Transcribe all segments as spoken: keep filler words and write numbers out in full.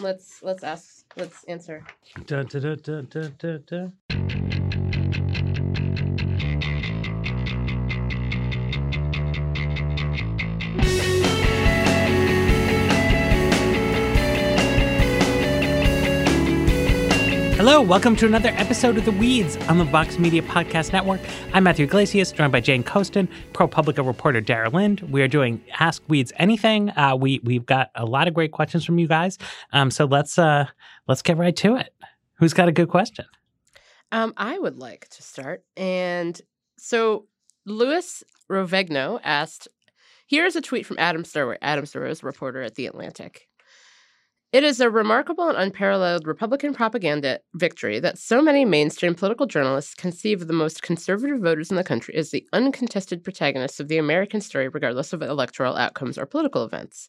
Let's let's ask. Let's answer. Da, da, da, da, da, da, da. Hello, welcome to another episode of The Weeds on the Vox Media Podcast Network. I'm Matthew Iglesias, joined by Jane Coaston, ProPublica reporter Dara Lind. We are doing Ask Weeds Anything. Uh, we, we've got a lot of great questions from you guys. Um, so let's uh, let's get right to it. Who's got a good question? Um, I would like to start. And so Louis Rovegno asked, here's a tweet from Adam Star. Adam Star is a reporter at The Atlantic. It is a remarkable and unparalleled Republican propaganda victory that so many mainstream political journalists conceive of the most conservative voters in the country as the uncontested protagonists of the American story, regardless of electoral outcomes or political events.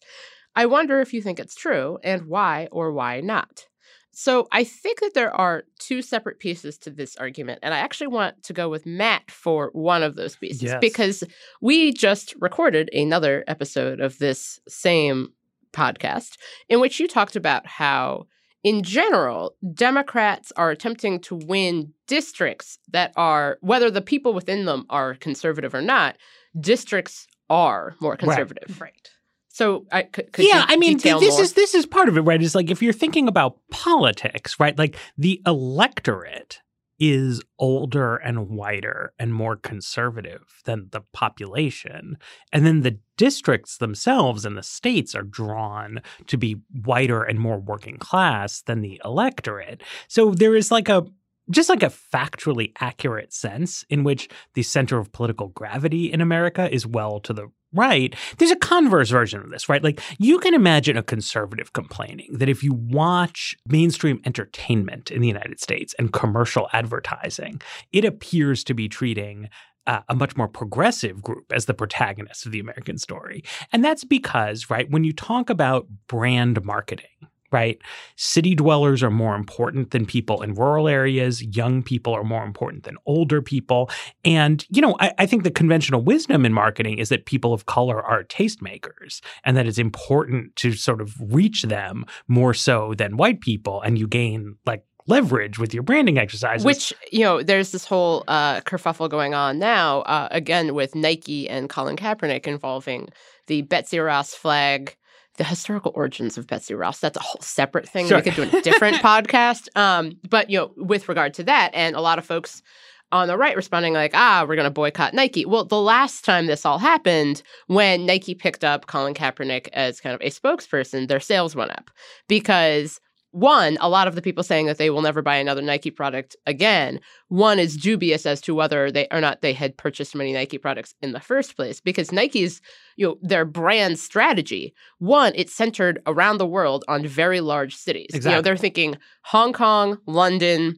I wonder if you think it's true, and why or why not. So I think that there are two separate pieces to this argument, and I actually want to go with Matt for one of those pieces, yes, because we just recorded another episode of this same podcast in which you talked about how, in general, Democrats are attempting to win districts that are, whether the people within them are conservative or not, districts are more conservative. Right. right. So, I, could, could yeah, I mean, th- this more? is this is part of it, right? It's like if you're thinking about politics, right? Like the electorate is older and whiter and more conservative than the population. And then the districts themselves and the states are drawn to be whiter and more working class than the electorate. So there is like a just like a factually accurate sense in which the center of political gravity in America is well to the right. There's a converse version of this, right? Like you can imagine a conservative complaining that if you watch mainstream entertainment in the United States and commercial advertising, it appears to be treating Uh, a much more progressive group as the protagonist of the American story. And that's because, right, when you talk about brand marketing, right, city dwellers are more important than people in rural areas. Young people are more important than older people. And, you know, I, I think the conventional wisdom in marketing is that people of color are tastemakers and that it's important to sort of reach them more so than white people. And you gain, like, leverage with your branding exercises. Which, you know, there's this whole uh, kerfuffle going on now, uh, again, with Nike and Colin Kaepernick involving the Betsy Ross flag, the historical origins of Betsy Ross. That's a whole separate thing. Sure. We could do a different podcast. Um, but, you know, with regard to that, and a lot of folks on the right responding like, ah, we're going to boycott Nike. Well, the last time this all happened, when Nike picked up Colin Kaepernick as kind of a spokesperson, their sales went up because one, a lot of the people saying that they will never buy another Nike product again, one is dubious as to whether they or not they had purchased many Nike products in the first place, because Nike's, you know, their brand strategy, one, it's centered around the world on very large cities. Exactly. You know, they're thinking Hong Kong, London,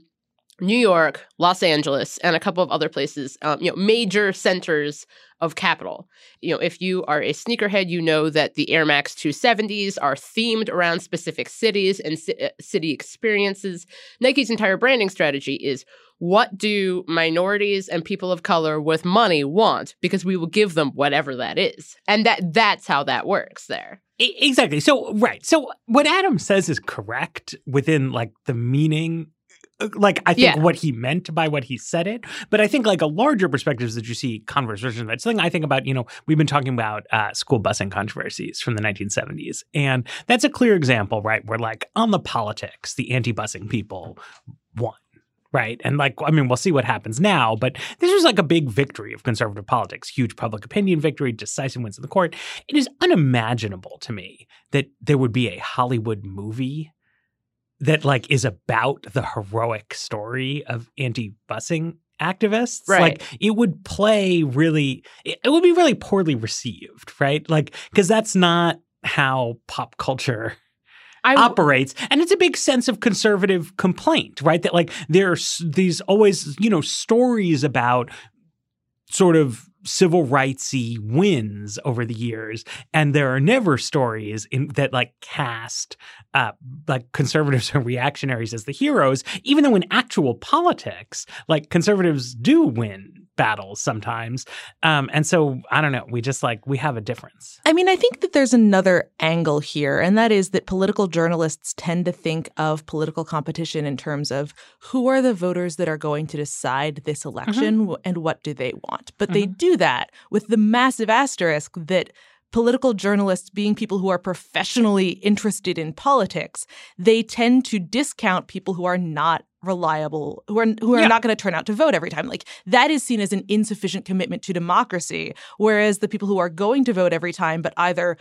New York, Los Angeles, and a couple of other places, um, you know, major centers of capital. You know, if you are a sneakerhead, you know that the Air Max two seventies are themed around specific cities and ci- city experiences. Nike's entire branding strategy is what do minorities and people of color with money want? Because we will give them whatever that is. And that that's how that works there. Exactly. So, right. So what Adam says is correct within like the meaning, like I think yeah. what he meant by what he said it. But I think like a larger perspective is that you see conversations about something I think about, you know, we've been talking about uh, school busing controversies from the nineteen seventies. And that's a clear example, right, where like on the politics, the anti-busing people won. Right. And like, I mean, we'll see what happens now. But this was like a big victory of conservative politics, huge public opinion victory, decisive wins in the court. It is unimaginable to me that there would be a Hollywood movie that like is about the heroic story of anti-busing activists. Right. Like it would play really it, it would be really poorly received. Right. Like because that's not how pop culture I, operates. And it's a big sense of conservative complaint, right? That like there's these always, you know, stories about sort of civil rights-y wins over the years. And there are never stories in, that like cast uh, like conservatives and reactionaries as the heroes, even though in actual politics, like conservatives do win battles sometimes. Um, and so, I don't know, we just like, we have a difference. I mean, I think that there's another angle here, and that is that political journalists tend to think of political competition in terms of who are the voters that are going to decide this election mm-hmm. and what do they want. But mm-hmm. they do that with the massive asterisk that political journalists, being people who are professionally interested in politics, they tend to discount people who are not reliable, who are who are yeah. not going to turn out to vote every time. Like that is seen as an insufficient commitment to democracy, whereas the people who are going to vote every time but either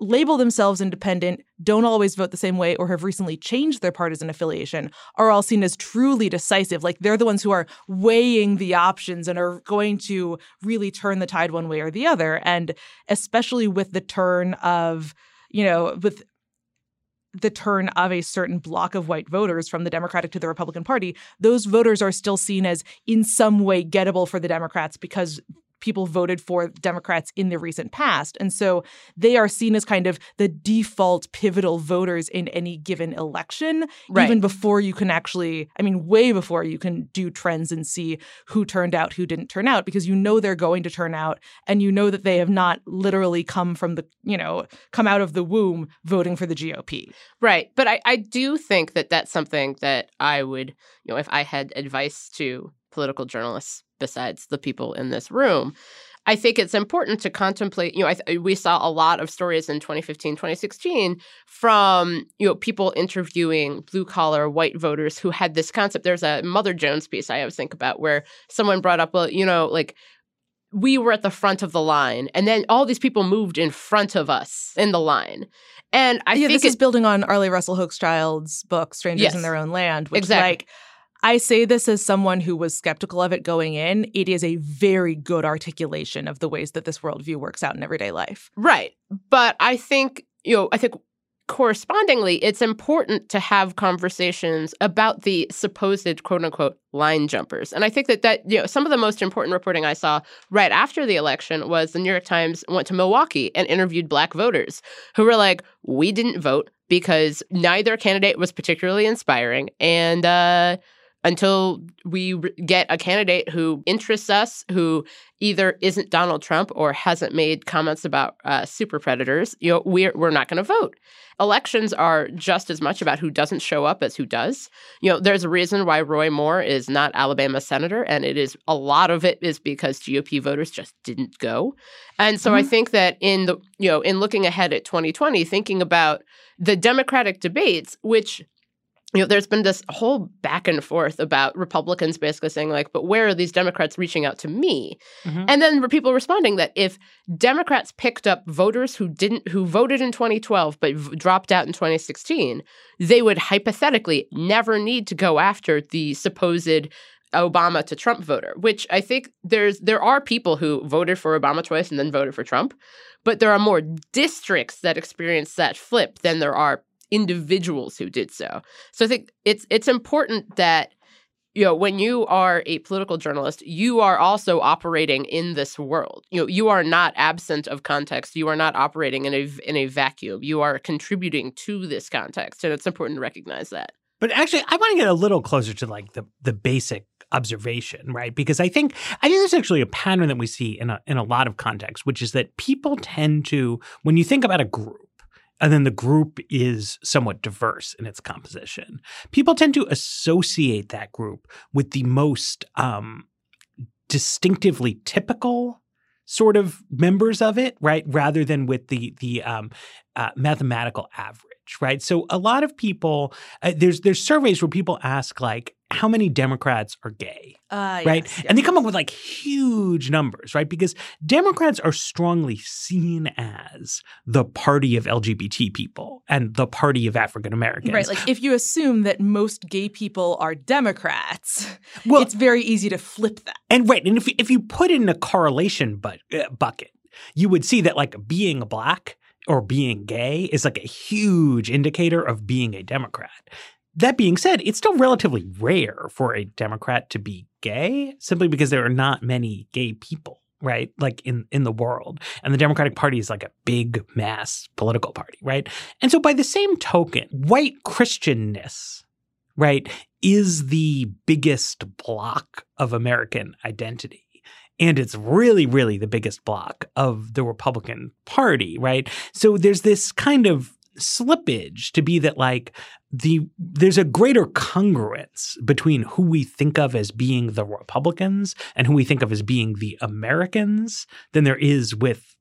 label themselves independent, don't always vote the same way, or have recently changed their partisan affiliation, are all seen as truly decisive. Like they're the ones who are weighing the options and are going to really turn the tide one way or the other. And especially with the turn of, you know, with the turn of a certain block of white voters from the Democratic to the Republican Party, those voters are still seen as in some way gettable for the Democrats because people voted for Democrats in the recent past. And so they are seen as kind of the default pivotal voters in any given election, right. even before you can actually, I mean, way before you can do trends and see who turned out, who didn't turn out, because you know they're going to turn out and you know that they have not literally come from the, you know, come out of the womb voting for the G O P. Right. But I, I do think that that's something that I would, you know, if I had advice to political journalists, besides the people in this room, I think it's important to contemplate, you know, I th- we saw a lot of stories in twenty fifteen, twenty sixteen from, you know, people interviewing blue collar white voters who had this concept. There's a Mother Jones piece I always think about where someone brought up, well, you know, like we were at the front of the line and then all these people moved in front of us in the line. And I yeah, think this it, is building on Arlie Russell Hochschild's book, Strangers yes, in Their Own Land, which exactly. like I say this as someone who was skeptical of it going in. It is a very good articulation of the ways that this worldview works out in everyday life. Right. But I think, you know, I think correspondingly, it's important to have conversations about the supposed, quote unquote, line jumpers. And I think that, that you know, some of the most important reporting I saw right after the election was the New York Times went to Milwaukee and interviewed black voters who were like, we didn't vote because neither candidate was particularly inspiring. And, uh... until we get a candidate who interests us, who either isn't Donald Trump or hasn't made comments about uh, super predators, you know, we're we're not going to vote. Elections are just as much about who doesn't show up as who does. You know, there's a reason why Roy Moore is not Alabama senator, and it is a lot of it is because G O P voters just didn't go. And so mm-hmm. I think that in the you know in looking ahead at twenty twenty, thinking about the Democratic debates, which you know, there's been this whole back and forth about Republicans basically saying, like, but where are these Democrats reaching out to me? Mm-hmm. And then people responding that if Democrats picked up voters who didn't, who voted in twenty twelve but v- dropped out in twenty sixteen, they would hypothetically never need to go after the supposed Obama to Trump voter, which I think there's there are people who voted for Obama twice and then voted for Trump, but there are more districts that experience that flip than there are individuals who did so. So I think it's it's important that, you know, when you are a political journalist, you are also operating in this world. You know, you are not absent of context. You are not operating in a in a vacuum. You are contributing to this context, and it's important to recognize that. But actually, I want to get a little closer to like the the basic observation, right? Because I think I think there's actually a pattern that we see in a, in a lot of contexts, which is that people tend to, when you think about a group, and then the group is somewhat diverse in its composition, people tend to associate that group with the most um, distinctively typical sort of members of it, right, rather than with the the um, uh, mathematical average, right? So a lot of people, uh, there's there's surveys where people ask, like, how many Democrats are gay, uh, right? Yes, yes. And they come up with, like, huge numbers, right? Because Democrats are strongly seen as the party of L G B T people and the party of African Americans. Right, like, if you assume that most gay people are Democrats, well, it's very easy to flip that. And right, and if, if you put in a correlation bu- uh, bucket, you would see that, like, being black or being gay is, like, a huge indicator of being a Democrat. That being said, it's still relatively rare for a Democrat to be gay, simply because there are not many gay people, right, like in, in the world. And the Democratic Party is like a big mass political party, right? And so by the same token, white Christianness, right, is the biggest block of American identity. And it's really, really the biggest block of the Republican Party, right? So there's this kind of slippage to be that, like, the there's a greater congruence between who we think of as being the Republicans and who we think of as being the Americans than there is with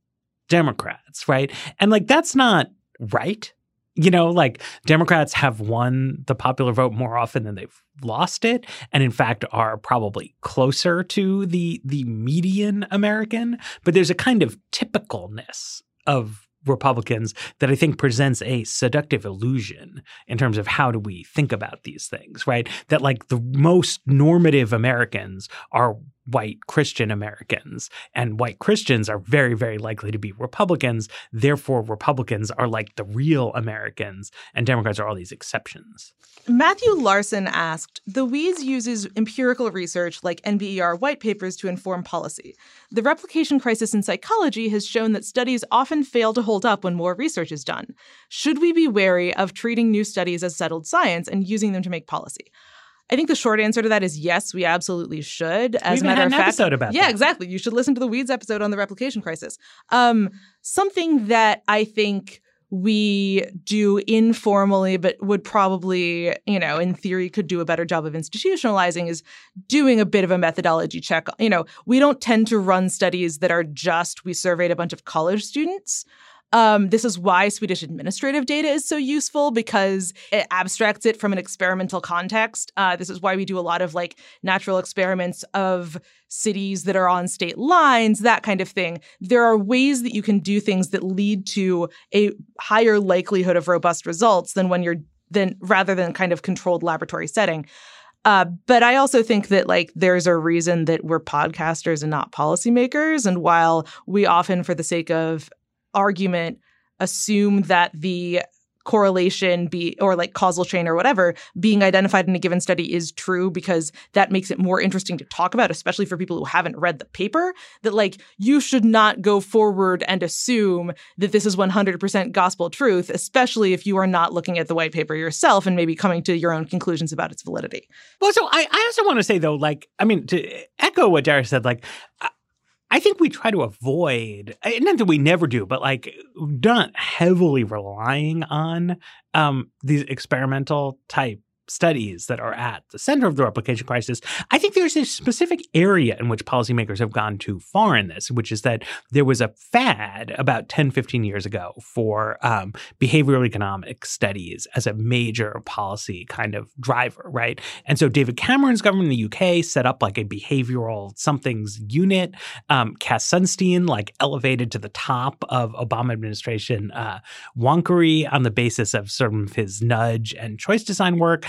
Democrats, right? And, like, that's not right. You know, like, Democrats have won the popular vote more often than they've lost it, and in fact are probably closer to the the median American. But there's a kind of typicalness of Republicans that I think presents a seductive illusion in terms of how do we think about these things, right? That, like, the most normative Americans are white Christian Americans, and white Christians are very, very likely to be Republicans. Therefore, Republicans are, like, the real Americans, and Democrats are all these exceptions. Matthew Larson asked, The Weeds uses empirical research like N B E R white papers to inform policy. The replication crisis in psychology has shown that studies often fail to hold up when more research is done. Should we be wary of treating new studies as settled science and using them to make policy? I think the short answer to that is yes, we absolutely should. As a matter of fact, we even had an episode about that. Yeah, exactly. You should listen to the Weeds episode on the replication crisis. Um, something that I think we do informally, but would probably, you know, in theory could do a better job of institutionalizing is doing a bit of a methodology check. You know, we don't tend to run studies that are just, we surveyed a bunch of college students. Um, this is why Swedish administrative data is so useful, because it abstracts it from an experimental context. Uh, this is why we do a lot of, like, natural experiments of cities that are on state lines, that kind of thing. There are ways that you can do things that lead to a higher likelihood of robust results than when you're than rather than kind of controlled laboratory setting. Uh, but I also think that, like, there's a reason that we're podcasters and not policymakers. And while we often, for the sake of argument, assume that the correlation be or like causal chain or whatever being identified in a given study is true because that makes it more interesting to talk about, especially for people who haven't read the paper, that, like, you should not go forward and assume that this is one hundred percent gospel truth, especially if you are not looking at the white paper yourself and maybe coming to your own conclusions about its validity. Well, so I, I also want to say, though, like, I mean, to echo what Dara said, like, I, I think we try to avoid, not that we never do, but, like, not heavily relying on um, these experimental type studies that are at the center of the replication crisis. I think there's a specific area in which policymakers have gone too far in this, which is that there was a fad about ten, fifteen years ago for um, behavioral economic studies as a major policy kind of driver, right? And so David Cameron's government in the U K set up, like, a behavioral somethings unit. Um, Cass Sunstein, like, elevated to the top of Obama administration uh, wonkery on the basis of some of his nudge and choice design work.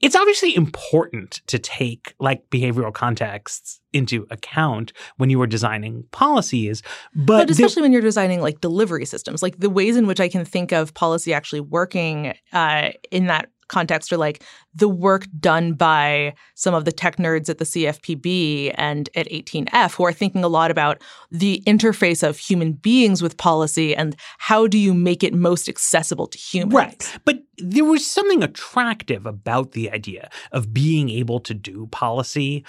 It's obviously important to take, like, behavioral contexts into account when you are designing policies. But, but especially th- when you're designing, like, delivery systems, like the ways in which I can think of policy actually working uh, in that context are like the work done by some of the tech nerds at the C F P B and at eighteen F who are thinking a lot about the interface of human beings with policy and how do you make it most accessible to humans. Right. But there was something attractive about the idea of being able to do policy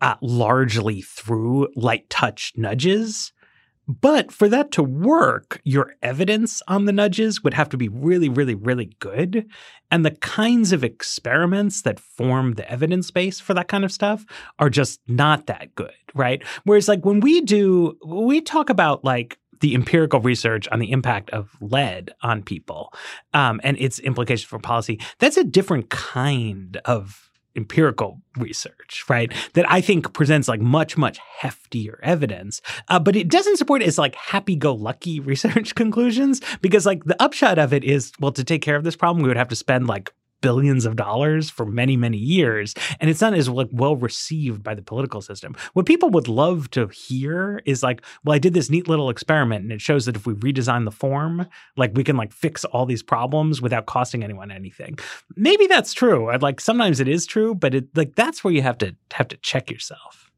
uh, largely through light touch nudges. But for that to work, your evidence on the nudges would have to be really, really, really good. And the kinds of experiments that form the evidence base for that kind of stuff are just not that good, right? Whereas like when we do, when we talk about like the empirical research on the impact of lead on people um, and its implications for policy, that's a different kind of empirical research, right, that I think presents like much, much heftier evidence. Uh, but it doesn't support as like happy-go-lucky research conclusions because like the upshot of it is, well, to take care of this problem, we would have to spend like billions of dollars for many, many years. And it's not as like well received by the political system. What people would love to hear is like, well, I did this neat little experiment and it shows that if we redesign the form, like we can like fix all these problems without costing anyone anything. Maybe that's true. I'd like sometimes it is true, but it like that's where you have to have to check yourself.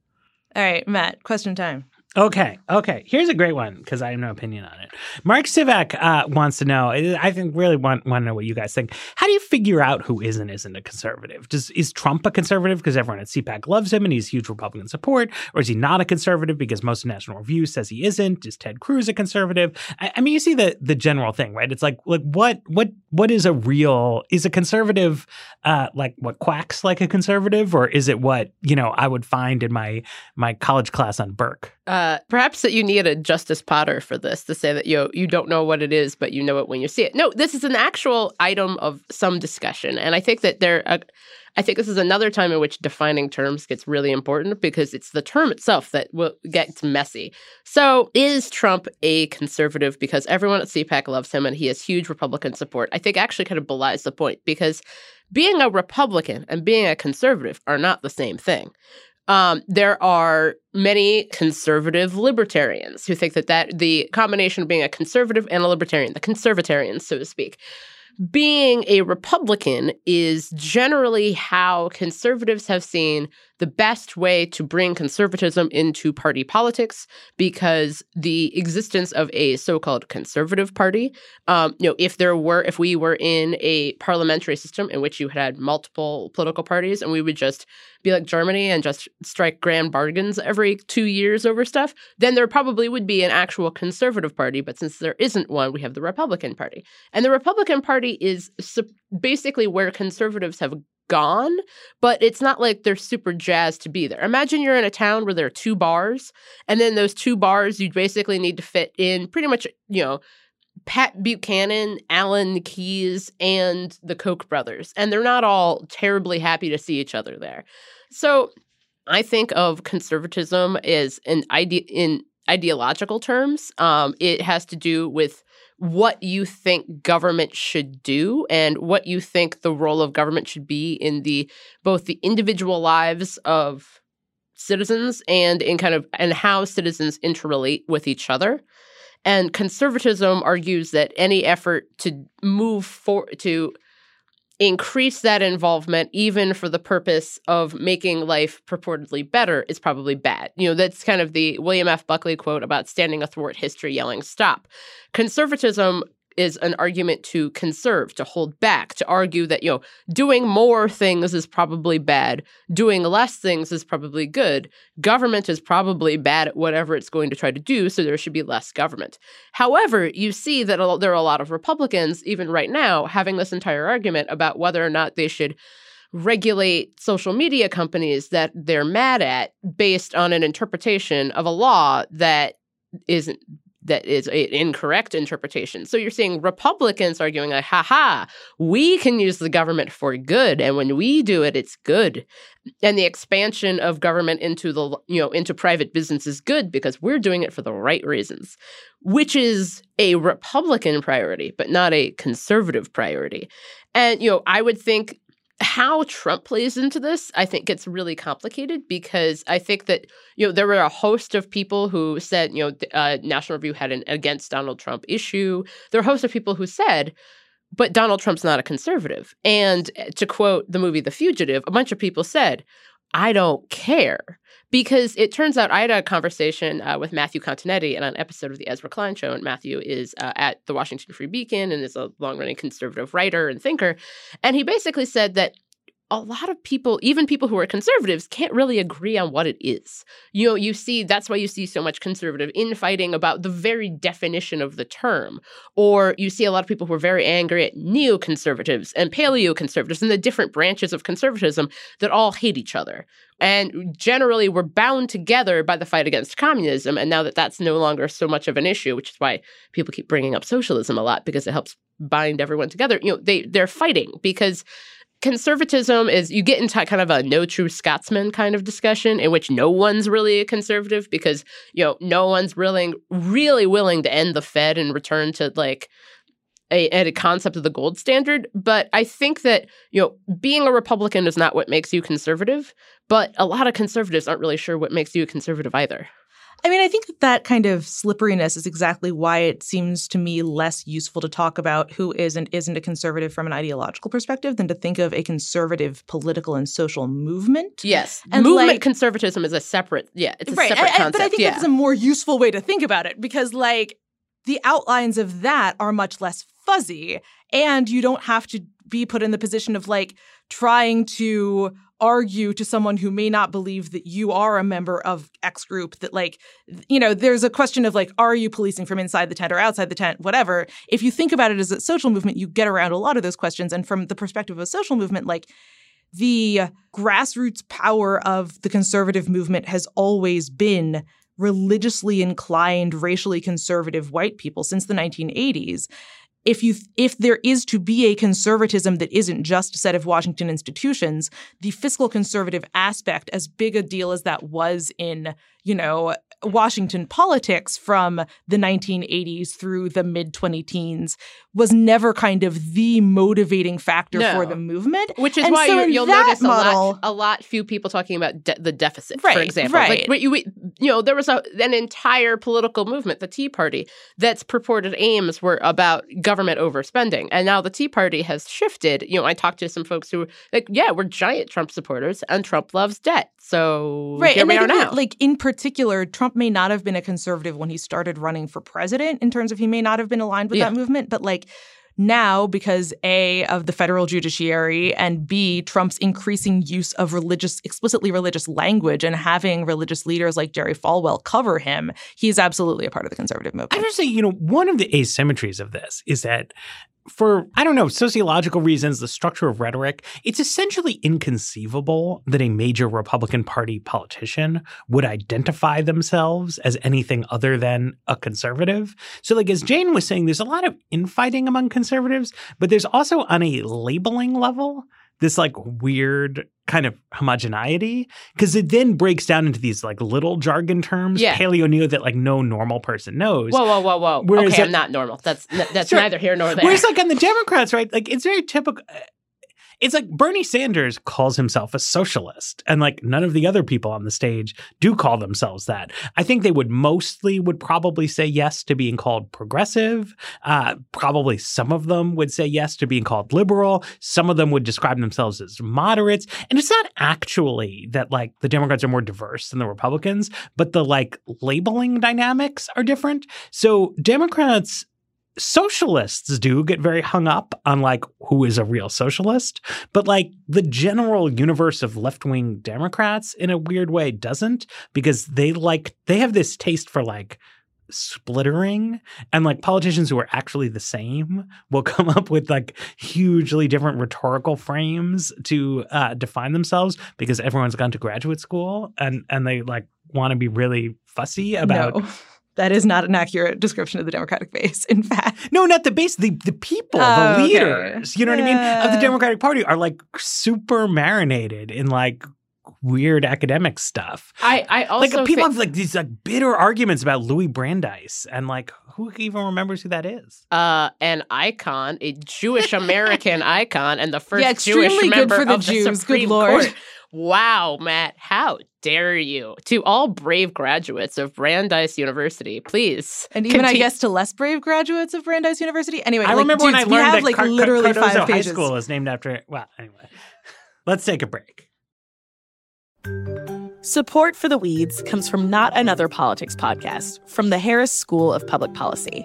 All right, Matt, question time. Okay. Okay. Here's a great one because I have no opinion on it. Mark Sivak uh, wants to know, I think really want, want to know what you guys think. How do you figure out who is and isn't a conservative? Does, is Trump a conservative because everyone at C PAC loves him and he's huge Republican support? Or is he not a conservative because most of National Review says he isn't? Is Ted Cruz a conservative? I, I mean, you see the the general thing, right? It's like, like what what what is a real – is a conservative uh, like what quacks like a conservative? Or is it what, you know, I would find in my, my college class on Burke? Uh, perhaps that you need a Justice Potter for this to say that you you don't know what it is, but you know it when you see it. No, this is an actual item of some discussion, and I think that there, uh, I think this is another time in which defining terms gets really important because it's the term itself that will, gets messy. So, is Trump a conservative because everyone at C PAC loves him and he has huge Republican support? I think actually kind of belies the point because being a Republican and being a conservative are not the same thing. Um, there are many conservative libertarians who think that, that the combination of being a conservative and a libertarian, the conservatarians, so to speak, being a Republican is generally how conservatives have seen the best way to bring conservatism into party politics because the existence of a so-called conservative party, um, you know, if there were, if we were in a parliamentary system in which you had multiple political parties and we would just be like Germany and just strike grand bargains every two years over stuff, then there probably would be an actual conservative party. But since there isn't one, we have the Republican Party. And the Republican Party is su- basically where conservatives have gone, but it's not like they're super jazzed to be there. Imagine you're in a town where there are two bars, and then those two bars you basically need to fit in pretty much, you know, Pat Buchanan, Alan Keyes, and the Koch brothers. And they're not all terribly happy to see each other there. So I think of conservatism as an idea in ideological terms. Um, it has to do with what you think government should do and what you think the role of government should be in the both the individual lives of citizens and in kind of and how citizens interrelate with each other. And conservatism argues that any effort to move for to increase that involvement, even for the purpose of making life purportedly better, is probably bad. You know, that's kind of the William F. Buckley quote about standing athwart history yelling, stop. Conservatism is an argument to conserve, to hold back, to argue that, you know, doing more things is probably bad. Doing less things is probably good. Government is probably bad at whatever it's going to try to do, so there should be less government. However, you see that there are a lot of Republicans, even right now, having this entire argument about whether or not they should regulate social media companies that they're mad at based on an interpretation of a law that isn't that is an incorrect interpretation. So you're seeing Republicans arguing like, ha ha, we can use the government for good. And when we do it, it's good. And the expansion of government into the, you know, into private business is good because we're doing it for the right reasons, which is a Republican priority, but not a conservative priority. And, you know, I would think how Trump plays into this, I think, gets really complicated because I think that, you know, there were a host of people who said, you know, uh, National Review had an against Donald Trump issue. There were a host of people who said, But Donald Trump's not a conservative. And to quote the movie The Fugitive, a bunch of people said, I don't care. Because it turns out I had a conversation uh, with Matthew Continetti on an episode of the Ezra Klein Show. And Matthew is uh, at the Washington Free Beacon and is a long-running conservative writer and thinker. And he basically said that a lot of people, even people who are conservatives, can't really agree on what it is. You know, you see, that's why you see so much conservative infighting about the very definition of the term. Or you see a lot of people who are very angry at neoconservatives and paleoconservatives and the different branches of conservatism that all hate each other. And generally, we're bound together by the fight against communism. And now that that's no longer so much of an issue, which is why people keep bringing up socialism a lot, because it helps bind everyone together. You know, they, they're fighting because conservatism is, you get into kind of a no true Scotsman kind of discussion in which no one's really a conservative because, you know, no one's really, really willing to end the Fed and return to like a, a concept of the gold standard. But I think that, you know, being a Republican is not what makes you conservative, but a lot of conservatives aren't really sure what makes you a conservative either. I mean, I think that, that kind of slipperiness is exactly why it seems to me less useful to talk about who is and isn't a conservative from an ideological perspective than to think of a conservative political and social movement. Yes. And movement like, conservatism is a separate, yeah, it's a right, separate concept. I, but I think yeah. that's a more useful way to think about it because, like, the outlines of that are much less fuzzy and you don't have to be put in the position of, like, trying to argue to someone who may not believe that you are a member of X group that, like, you know, there's a question of, like, are you policing from inside the tent or outside the tent, whatever. If you think about it as a social movement, you get around a lot of those questions. And from the perspective of a social movement, like, the grassroots power of the conservative movement has always been religiously inclined, racially conservative white people since the nineteen eighties. If you if there is to be a conservatism that isn't just a set of Washington institutions, the fiscal conservative aspect, as big a deal as that was in, you know, Washington politics from the nineteen eighties through the mid twenty teens, was never kind of the motivating factor no. for the movement. Which is and why so you're, you'll notice model, a lot a lot few people talking about de- the deficit, right, for example. Right. Like, you, you know, there was a, an entire political movement, the Tea Party, that's purported aims were about government. government overspending. And now the Tea Party has shifted. You know, I talked to some folks who were like, yeah, we're giant Trump supporters and Trump loves debt. So right. here and we are now. That, like, in particular, Trump may not have been a conservative when he started running for president in terms of he may not have been aligned with yeah. that movement. But, like, now, because A, of the federal judiciary and B, Trump's increasing use of religious, explicitly religious language and having religious leaders like Jerry Falwell cover him, he's absolutely a part of the conservative movement. I just say, you know, one of the asymmetries of this is that for, I don't know, sociological reasons, the structure of rhetoric, it's essentially inconceivable that a major Republican Party politician would identify themselves as anything other than a conservative. So, like, as Jane was saying, there's a lot of infighting among conservatives, but there's also on a labeling level this, like, weird kind of homogeneity, because it then breaks down into these, like, little jargon terms, yeah. paleo-neo, that, like, no normal person knows. Whoa, whoa, whoa, whoa. Whereas okay, that, I'm not normal. That's n- that's sure. neither here nor there. Whereas, like, on the Democrats, right, like, it's very typical. It's like Bernie Sanders calls himself a socialist, and, like, none of the other people on the stage do call themselves that. I think they would mostly would probably say yes to being called progressive. Uh, probably some of them would say yes to being called liberal. Some of them would describe themselves as moderates. And it's not actually that, like, the Democrats are more diverse than the Republicans, but the, like, labeling dynamics are different. So Democrats... Socialists do get very hung up on, like, who is a real socialist, but, like, the general universe of left-wing Democrats in a weird way doesn't, because they like they have this taste for, like, splittering, and, like, politicians who are actually the same will come up with, like, hugely different rhetorical frames to uh, define themselves because everyone's gone to graduate school and and they, like, want to be really fussy about. No. That is not an accurate description of the Democratic base, in fact. No, not the base. The, the people, oh, the leaders, okay. you know yeah. what I mean, of the Democratic Party are, like, super marinated in, like, weird academic stuff. I, I also like people fi- have, like, these, like, bitter arguments about Louis Brandeis and, like, who even remembers who that is? Uh, an icon, a Jewish American icon, and the first yeah, Jewish member good for the of Jews, the Supreme good Lord. Court. Wow, Matt, how dare you? To all brave graduates of Brandeis University, please. And even, continue. I guess, to less brave graduates of Brandeis University? Anyway, I like, remember dudes, when I learned we have, that like, Car- literally Cardozo five pages. High School is named after, well, anyway. Let's take a break. Support for The Weeds comes from Not Another Politics podcast from the Harris School of Public Policy.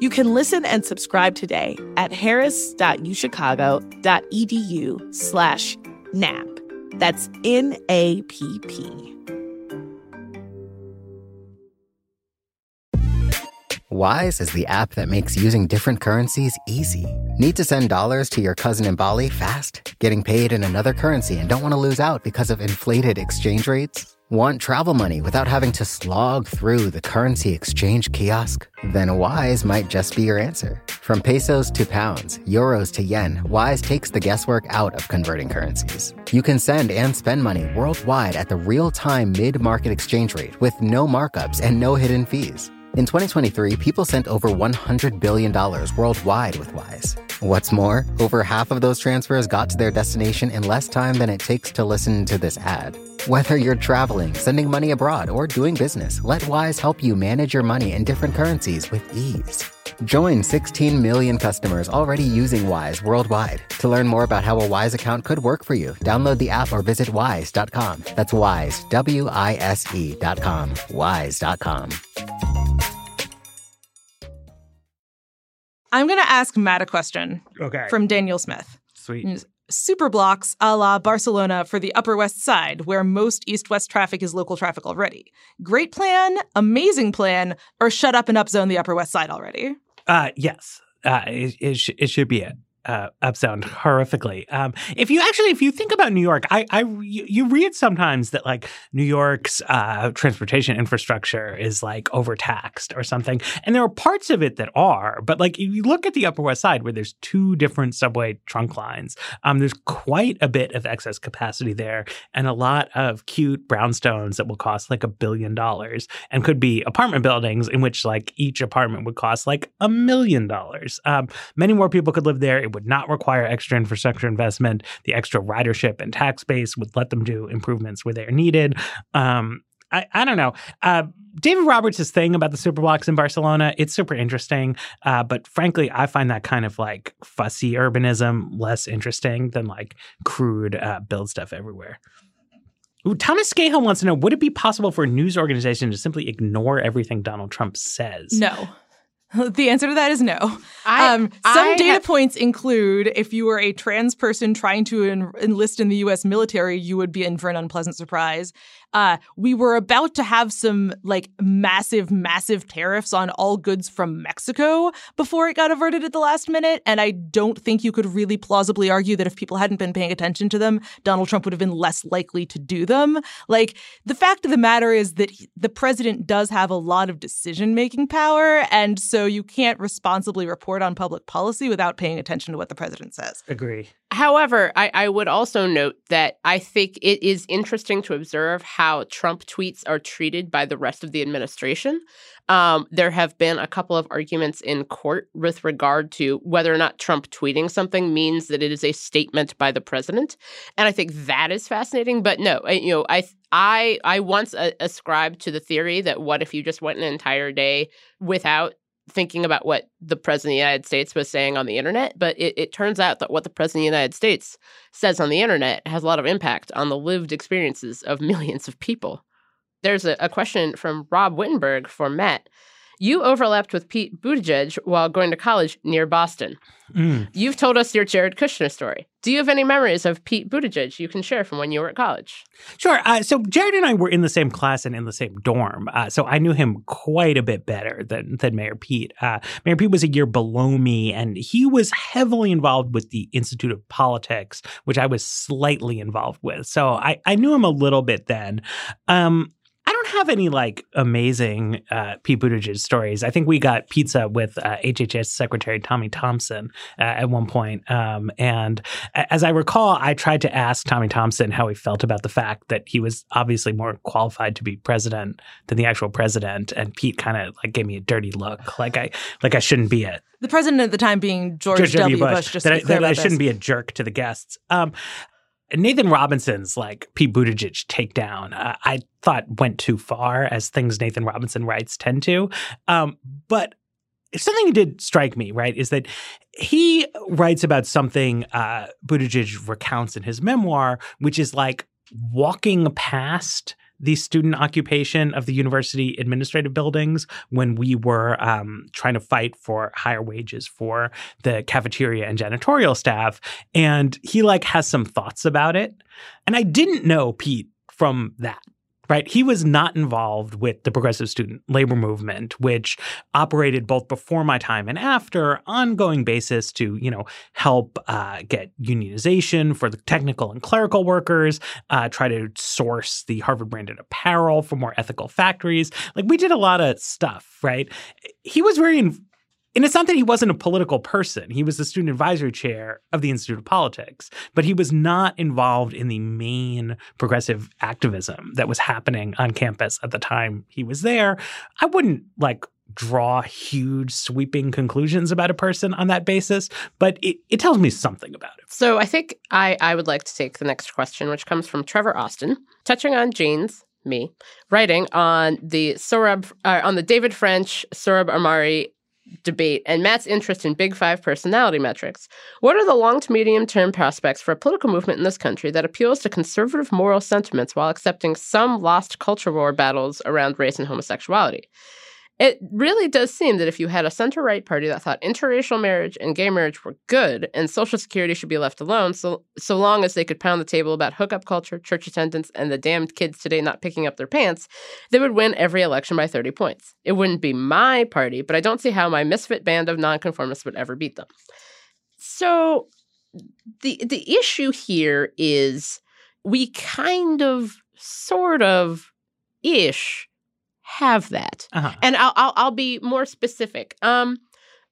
You can listen and subscribe today at harris.uchicago.edu slash nap. That's N A P P. Wise is the app that makes using different currencies easy. Need to send dollars to your cousin in Bali fast? Getting paid in another currency and don't want to lose out because of inflated exchange rates? Want travel money without having to slog through the currency exchange kiosk? Then Wise might just be your answer. From pesos to pounds, euros to yen, Wise takes the guesswork out of converting currencies. You can send and spend money worldwide at the real-time mid-market exchange rate with no markups and no hidden fees. In twenty twenty-three, people sent over one hundred billion dollars worldwide with Wise. What's more, over half of those transfers got to their destination in less time than it takes to listen to this ad. Whether you're traveling, sending money abroad, or doing business, let Wise help you manage your money in different currencies with ease. Join sixteen million customers already using Wise worldwide. To learn more about how a Wise account could work for you, download the app or visit wise dot com. That's Wise, W I S E dot com, wise dot com. I'm going to ask Matt a question. Okay. From Daniel Smith. Sweet. Super blocks a la Barcelona for the Upper West Side, where most east-west traffic is local traffic already. Great plan, amazing plan, or shut up and upzone the Upper West Side already? Uh, yes. Uh, it, it, sh- it should be it. Uh, upzoned horrifically. Um, if you actually, if you think about New York, I, I you, you read sometimes that like New York's uh, transportation infrastructure is like overtaxed or something. And there are parts of it that are, but like if you look at the Upper West Side where there's two different subway trunk lines, um, there's quite a bit of excess capacity there and a lot of cute brownstones that will cost like a billion dollars and could be apartment buildings in which like each apartment would cost like a million dollars. Um, many more people could live there. It would not require extra infrastructure investment. The extra ridership and tax base would let them do improvements where they are needed. Um, I, I don't know. Uh, David Roberts' thing about the superblocks in Barcelona, it's super interesting. Uh, but frankly, I find that kind of like fussy urbanism less interesting than like crude uh, build stuff everywhere. Ooh, Thomas Scahill wants to know, would it be possible for a news organization to simply ignore everything Donald Trump says? No. The answer to that is no. I, um, some I data ha- points include if you were a trans person trying to en- enlist in the U S military, you would be in for an unpleasant surprise. Uh, we were about to have some like massive, massive tariffs on all goods from Mexico before it got averted at the last minute. And I don't think you could really plausibly argue that if people hadn't been paying attention to them, Donald Trump would have been less likely to do them. Like the fact of the matter is that he, the president does have a lot of decision making power. And so you can't responsibly report on public policy without paying attention to what the president says. Agree. However, I, I would also note that I think it is interesting to observe how how Trump tweets are treated by the rest of the administration. Um, there have been a couple of arguments in court with regard to whether or not Trump tweeting something means that it is a statement by the president. And I think that is fascinating. But no, I, you know, I I I once uh, ascribed to the theory that what if you just went an entire day without thinking about what the president of the United States was saying on the internet. But it, it turns out that what the president of the United States says on the internet has a lot of impact on the lived experiences of millions of people. There's a, a question from Rob Wittenberg for Matt. You overlapped with Pete Buttigieg while going to college near Boston. Mm. You've told us your Jared Kushner story. Do you have any memories of Pete Buttigieg you can share from when you were at college? Sure. Uh, so Jared and I were in the same class and in the same dorm. Uh, so I knew him quite a bit better than than Mayor Pete. Uh, Mayor Pete was a year below me, and he was heavily involved with the Institute of Politics, which I was slightly involved with. So I, I knew him a little bit then. Um I don't have any, like, amazing uh, Pete Buttigieg stories. I think we got pizza with uh, H H S Secretary Tommy Thompson uh, at one point. Um, and as I recall, I tried to ask Tommy Thompson how he felt about the fact that he was obviously more qualified to be president than the actual president. And Pete kind of, like, gave me a dirty look, like I like I shouldn't be it. The president at the time being George, George W. Bush. Bush just that to be I, clear that about I shouldn't this. be a jerk to the guests. Um Nathan Robinson's, like, Pete Buttigieg takedown, uh, I thought went too far, as things Nathan Robinson writes tend to. Um, but something that did strike me, right, is that he writes about something uh, Buttigieg recounts in his memoir, which is, like, walking past the student occupation of the university administrative buildings when we were um, trying to fight for higher wages for the cafeteria and janitorial staff. And he, like, has some thoughts about it. And I didn't know Pete from that. Right. He was not involved with the progressive student labor movement, which operated both before my time and after ongoing basis to, you know, help uh, get unionization for the technical and clerical workers, uh, try to source the Harvard branded apparel for more ethical factories. Like, we did a lot of stuff. Right. He was very in- And it's not that he wasn't a political person. He was the student advisory chair of the Institute of Politics, but he was not involved in the main progressive activism that was happening on campus at the time he was there. I wouldn't, like, draw huge sweeping conclusions about a person on that basis, but it, it tells me something about it. So I think I, I would like to take the next question, which comes from Trevor Austin, touching on Jane's. me, writing on the Sorab, uh, on the David French, Sorab Amari debate and Matt's interest in Big Five personality metrics. What are the long to medium term prospects for a political movement in this country that appeals to conservative moral sentiments while accepting some lost culture war battles around race and homosexuality? It really does seem that if you had a center-right party that thought interracial marriage and gay marriage were good and Social Security should be left alone so, so long as they could pound the table about hookup culture, church attendance, and the damned kids today not picking up their pants, they would win every election by thirty points. It wouldn't be my party, but I don't see how my misfit band of nonconformists would ever beat them. So the the issue here is we kind of, sort of, ish, have that. Uh-huh. And I'll, I'll I'll be more specific. Um,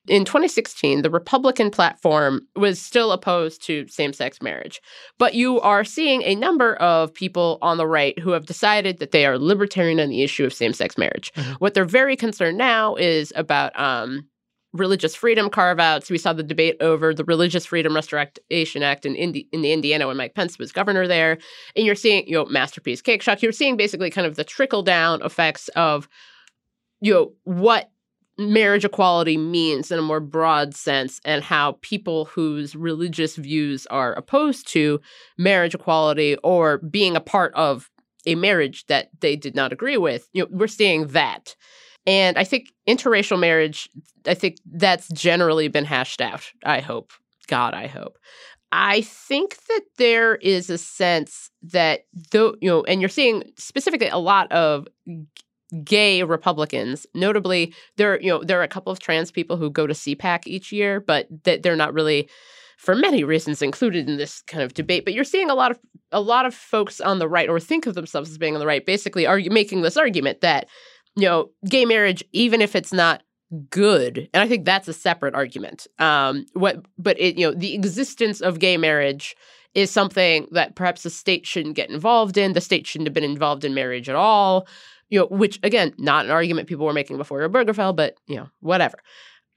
in twenty sixteen, the Republican platform was still opposed to same-sex marriage. But you are seeing a number of people on the right who have decided that they are libertarian on the issue of same-sex marriage. Mm-hmm. What they're very concerned now is about um, religious freedom carve-outs. We saw the debate over the Religious Freedom Restoration Act in, Indi- in Indiana when Mike Pence was governor there. And you're seeing, you know, Masterpiece Cake Shop. You're seeing basically kind of the trickle-down effects of, you know, what marriage equality means in a more broad sense and how people whose religious views are opposed to marriage equality or being a part of a marriage that they did not agree with, you know, we're seeing that. And I think interracial marriage, I think that's generally been hashed out, I hope. God, I hope. I think that there is a sense that, though, you know, and you're seeing specifically a lot of gay Republicans. Notably, there, you know, there are a couple of trans people who go to C PAC each year, but that they're not really, for many reasons, included in this kind of debate. But you're seeing a lot of a lot of folks on the right, or think of themselves as being on the right, basically are making this argument that, you know, gay marriage, even if it's not good, and I think that's a separate argument. Um, what, but it, you know, the existence of gay marriage is something that perhaps the state shouldn't get involved in. The state shouldn't have been involved in marriage at all. You know, which, again, not an argument people were making before Obergefell, but, you know, whatever.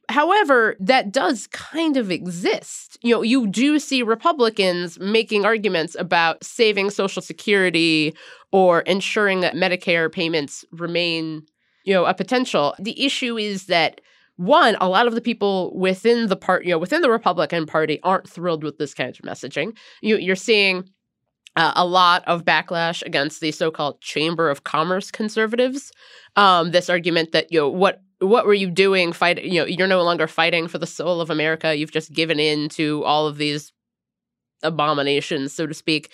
However, that does kind of exist. You know, you do see Republicans making arguments about saving Social Security or ensuring that Medicare payments remain, you know, a potential. The issue is that, one, a lot of the people within the part, you know, within the Republican Party aren't thrilled with this kind of messaging. You, you're seeing Uh, a lot of backlash against the so-called Chamber of Commerce conservatives. Um, this argument that, you know, what what were you doing? Fight, you know, you're no longer fighting for the soul of America. You've just given in to all of these abominations, so to speak.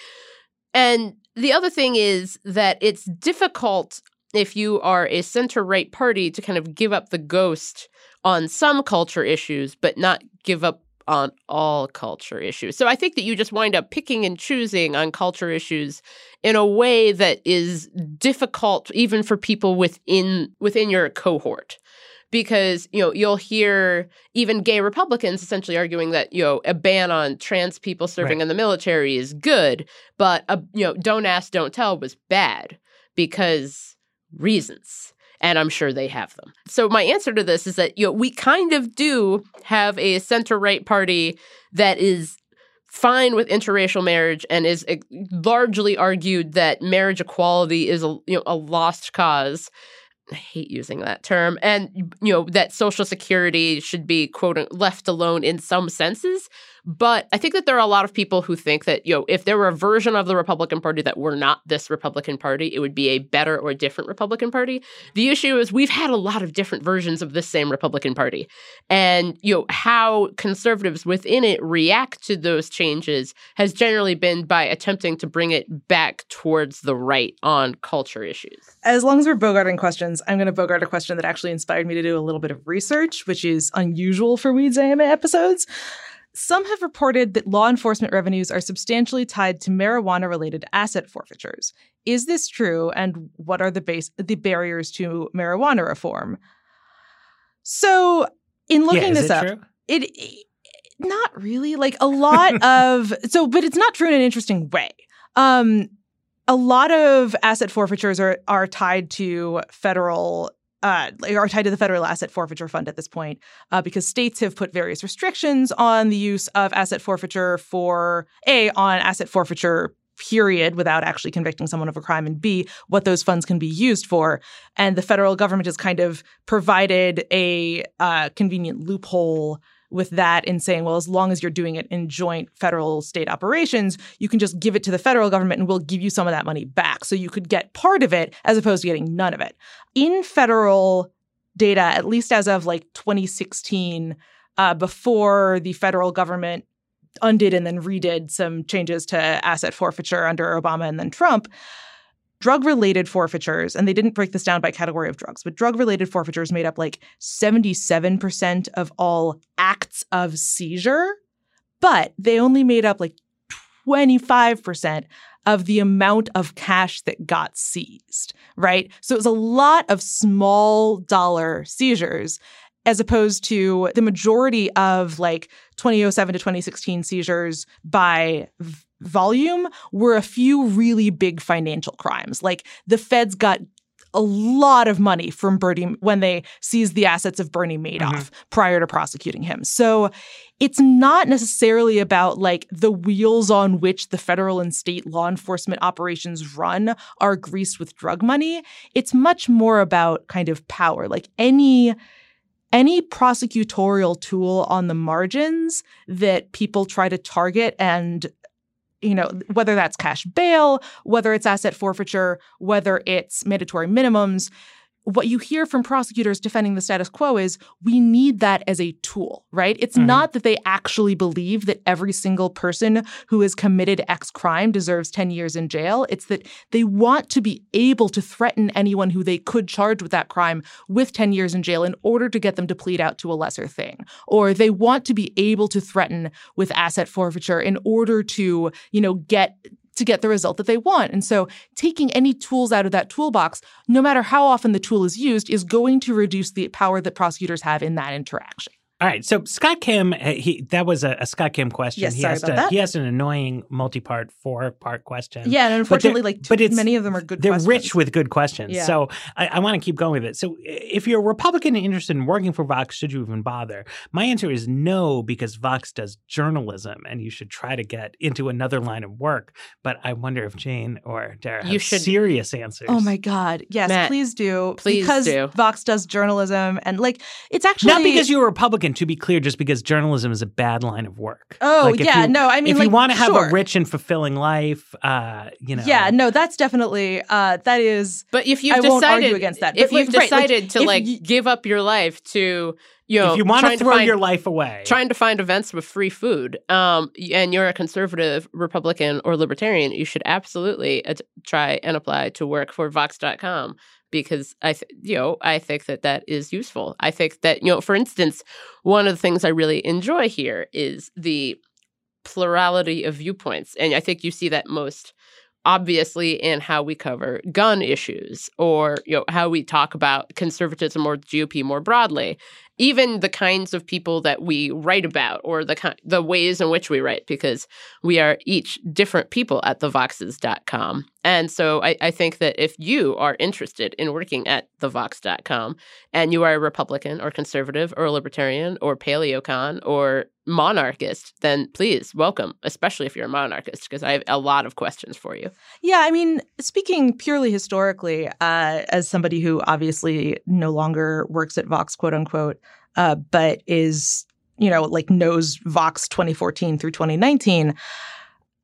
And the other thing is that it's difficult if you are a center-right party to kind of give up the ghost on some culture issues, but not give up on all culture issues. So I think that you just wind up picking and choosing on culture issues in a way that is difficult even for people within within your cohort. Because, you know, you'll hear even gay Republicans essentially arguing that, you know, a ban on trans people serving right. in the military is good, but, a, you know, don't ask, don't tell was bad because reasons. And I'm sure they have them. So my answer to this is that, you know, we kind of do have a center-right party that is fine with interracial marriage and is uh, largely argued that marriage equality is a, you know, a lost cause. I hate using that term. And, you know, that Social Security should be, quote, left alone in some senses. But I think that there are a lot of people who think that, you know, if there were a version of the Republican Party that were not this Republican Party, it would be a better or different Republican Party. The issue is we've had a lot of different versions of this same Republican Party. And, you know, how conservatives within it react to those changes has generally been by attempting to bring it back towards the right on culture issues. As long as we're bogarting questions, I'm going to bogart a question that actually inspired me to do a little bit of research, which is unusual for Weeds A M A episodes. Some have reported that law enforcement revenues are substantially tied to marijuana-related asset forfeitures. Is this true? And what are the base the barriers to marijuana reform? So in looking yeah, this up, true? It, it not really like a lot of so, but it's not true in an interesting way. Um, A lot of asset forfeitures are are tied to federal uh, are tied to the federal asset forfeiture fund at this point uh, because states have put various restrictions on the use of asset forfeiture for A, on asset forfeiture period without actually convicting someone of a crime, and B, what those funds can be used for. And the federal government has kind of provided a uh, convenient loophole with that in saying, well, as long as you're doing it in joint federal-state operations, you can just give it to the federal government and we'll give you some of that money back. So you could get part of it as opposed to getting none of it. In federal data, at least as of like twenty sixteen, uh, before the federal government undid and then redid some changes to asset forfeiture under Obama and then Trump, drug-related forfeitures, and they didn't break this down by category of drugs, but drug-related forfeitures made up like seventy-seven percent of all acts of seizure, but they only made up like twenty-five percent of the amount of cash that got seized, right? So it was a lot of small dollar seizures as opposed to the majority of like twenty oh seven to twenty sixteen seizures by v- volume were a few really big financial crimes. Like the feds got a lot of money from Bernie when they seized the assets of Bernie Madoff mm-hmm. prior to prosecuting him. So it's not necessarily about like the wheels on which the federal and state law enforcement operations run are greased with drug money. It's much more about kind of power. Like any Any prosecutorial tool on the margins that people try to target and, you know, whether that's cash bail, whether it's asset forfeiture, whether it's mandatory minimums, what you hear from prosecutors defending the status quo is we need that as a tool, right? It's mm-hmm. not that they actually believe that every single person who has committed X crime deserves ten years in jail. It's that they want to be able to threaten anyone who they could charge with that crime with ten years in jail in order to get them to plead out to a lesser thing. Or they want to be able to threaten with asset forfeiture in order to, you know, get... to get the result that they want. And so taking any tools out of that toolbox, no matter how often the tool is used, is going to reduce the power that prosecutors have in that interaction. All right. So Scott Kim, he, that was a, a Scott Kim question. Yes, he sorry has about to, that. He has an annoying multi-part, four-part question. Yeah, and unfortunately, like too many of them are good they're questions. They're rich with good questions. Yeah. So I, I want to keep going with it. So if you're a Republican and interested in working for Vox, should you even bother? My answer is no, because Vox does journalism, and you should try to get into another line of work. But I wonder if Jane or Dara have you should, serious answers. Oh, my God. Yes, Matt, please do. Please because do. Because Vox does journalism. And, like, it's actually— Not because you're a Republican. again, to be clear, just because journalism is a bad line of work. Oh, like yeah. You, no, I mean, if like, you want to have sure. a rich and fulfilling life, uh, you know. Yeah, no, that's definitely, uh, that is, but if you've I decided, won't argue against that. If but, you've like, decided right, like, to like you, give up your life to, you know. If you want to throw find, your life away. Trying to find events with free food, um, and you're a conservative, Republican, or libertarian, you should absolutely at- try and apply to work for Vox dot com. Because I, th- you know, I think that that is useful. I think that, you know, for instance, one of the things I really enjoy here is the plurality of viewpoints. And I think you see that most obviously in how we cover gun issues or, you know, how we talk about conservatism or G O P more broadly. Even the kinds of people that we write about or the ki- the ways in which we write, because we are each different people at the voxes dot com. And so I, I think that if you are interested in working at the vox dot com and you are a Republican or conservative or a libertarian or paleocon or monarchist, then please welcome, especially if you're a monarchist, because I have a lot of questions for you. Yeah, I mean, speaking purely historically, uh, as somebody who obviously no longer works at Vox, quote unquote, Uh, but is, you know, like knows Vox twenty fourteen through twenty nineteen.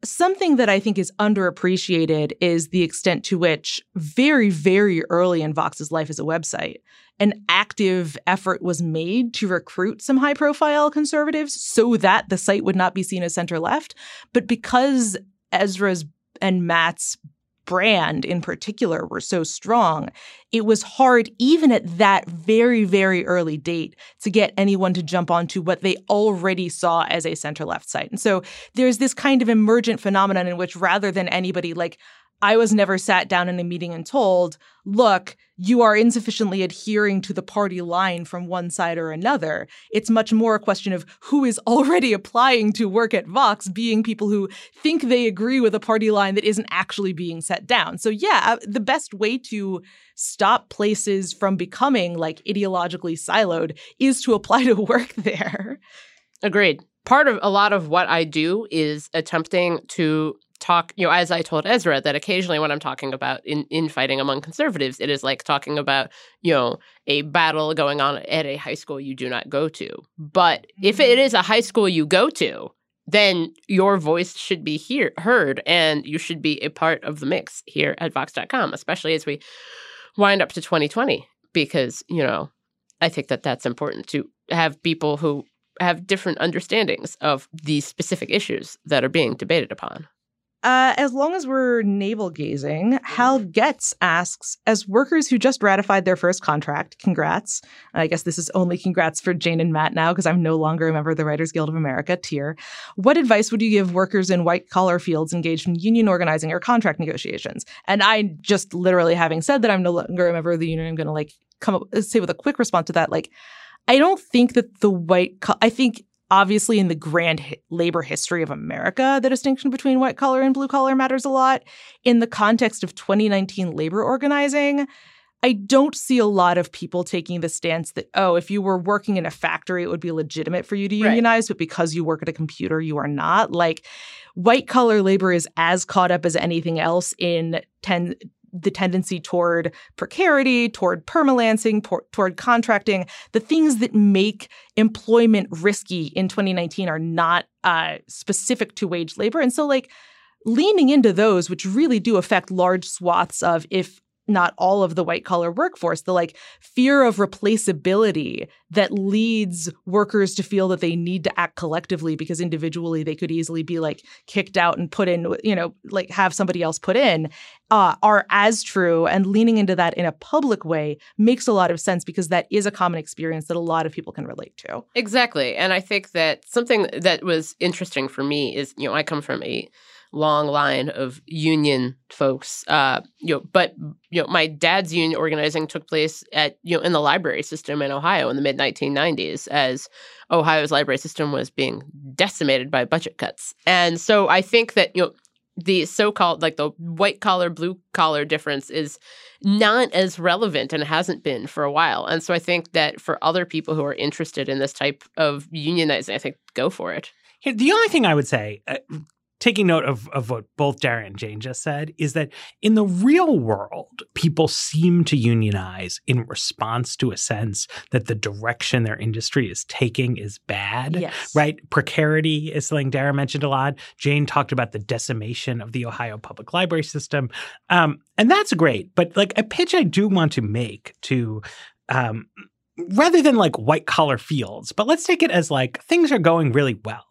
Something that I think is underappreciated is the extent to which very, very early in Vox's life as a website, an active effort was made to recruit some high-profile conservatives so that the site would not be seen as center-left. But because Ezra's and Matt's brand in particular were so strong, it was hard even at that very, very early date to get anyone to jump onto what they already saw as a center-left site. And so there's this kind of emergent phenomenon in which rather than anybody like, I was never sat down in a meeting and told, look, you are insufficiently adhering to the party line from one side or another. It's much more a question of who is already applying to work at Vox being people who think they agree with a party line that isn't actually being set down. So yeah, the best way to stop places from becoming like ideologically siloed is to apply to work there. Agreed. Part of a lot of what I do is attempting to talk, you know, as I told Ezra, that occasionally when I'm talking about in, infighting among conservatives, it is like talking about, you know, a battle going on at a high school you do not go to. But mm-hmm. if it is a high school you go to, then your voice should be hear, heard and you should be a part of the mix here at Vox dot com, especially as we wind up to twenty twenty, because, you know, I think that that's important to have people who have different understandings of the specific issues that are being debated upon. Uh, as long as we're navel-gazing, Hal Getz asks, as workers who just ratified their first contract, congrats. I guess this is only congrats for Jane and Matt now because I'm no longer a member of the Writers Guild of America, tier. What advice would you give workers in white-collar fields engaged in union organizing or contract negotiations? And I just literally having said that I'm no longer a member of the union, I'm going to like come up say with a quick response to that. Like, I don't think that the white... Co- I think... Obviously, in the grand hi- labor history of America, the distinction between white collar and blue collar matters a lot. In the context of twenty nineteen labor organizing, I don't see a lot of people taking the stance that, oh, if you were working in a factory, it would be legitimate for you to unionize. Right. But because you work at a computer, you are not. Like, white collar labor is as caught up as anything else in ten. The tendency toward precarity, toward permalancing, por- toward contracting. The things that make employment risky in twenty nineteen are not uh, specific to wage labor. And so like leaning into those, which really do affect large swaths of, if not all of the white collar workforce, the like fear of replaceability that leads workers to feel that they need to act collectively because individually they could easily be like kicked out and put in, you know, like have somebody else put in uh, are as true. And leaning into that in a public way makes a lot of sense because that is a common experience that a lot of people can relate to. Exactly. And I think that something that was interesting for me is, you know, I come from a long line of union folks, uh, you know, but you know, my dad's union organizing took place at you know in the library system in Ohio in the mid nineteen nineties, as Ohio's library system was being decimated by budget cuts, and so I think that you know the so-called like the white collar blue collar difference is not as relevant and hasn't been for a while, and so I think that for other people who are interested in this type of unionizing, I think go for it. The only thing I would say. Uh, taking note of, of what both Dara and Jane just said, is that in the real world, people seem to unionize in response to a sense that the direction their industry is taking is bad, yes. right? Precarity is something Dara mentioned a lot. Jane talked about the decimation of the Ohio public library system. Um, and that's great. But like a pitch I do want to make to um, rather than like white collar fields, but let's take it as like things are going really well.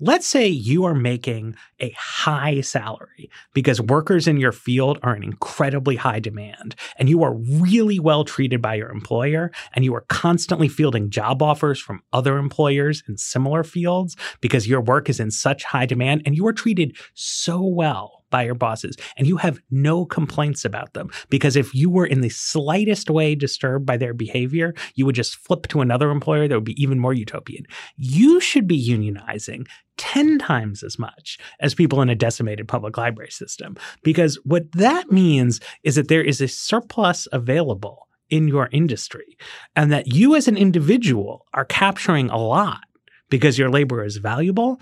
Let's say you are making a high salary because workers in your field are in incredibly high demand and you are really well treated by your employer and you are constantly fielding job offers from other employers in similar fields because your work is in such high demand and you are treated so well by your bosses, and you have no complaints about them. Because if you were in the slightest way disturbed by their behavior, you would just flip to another employer that would be even more utopian. You should be unionizing ten times as much as people in a decimated public library system. Because what that means is that there is a surplus available in your industry, and that you as an individual are capturing a lot because your labor is valuable.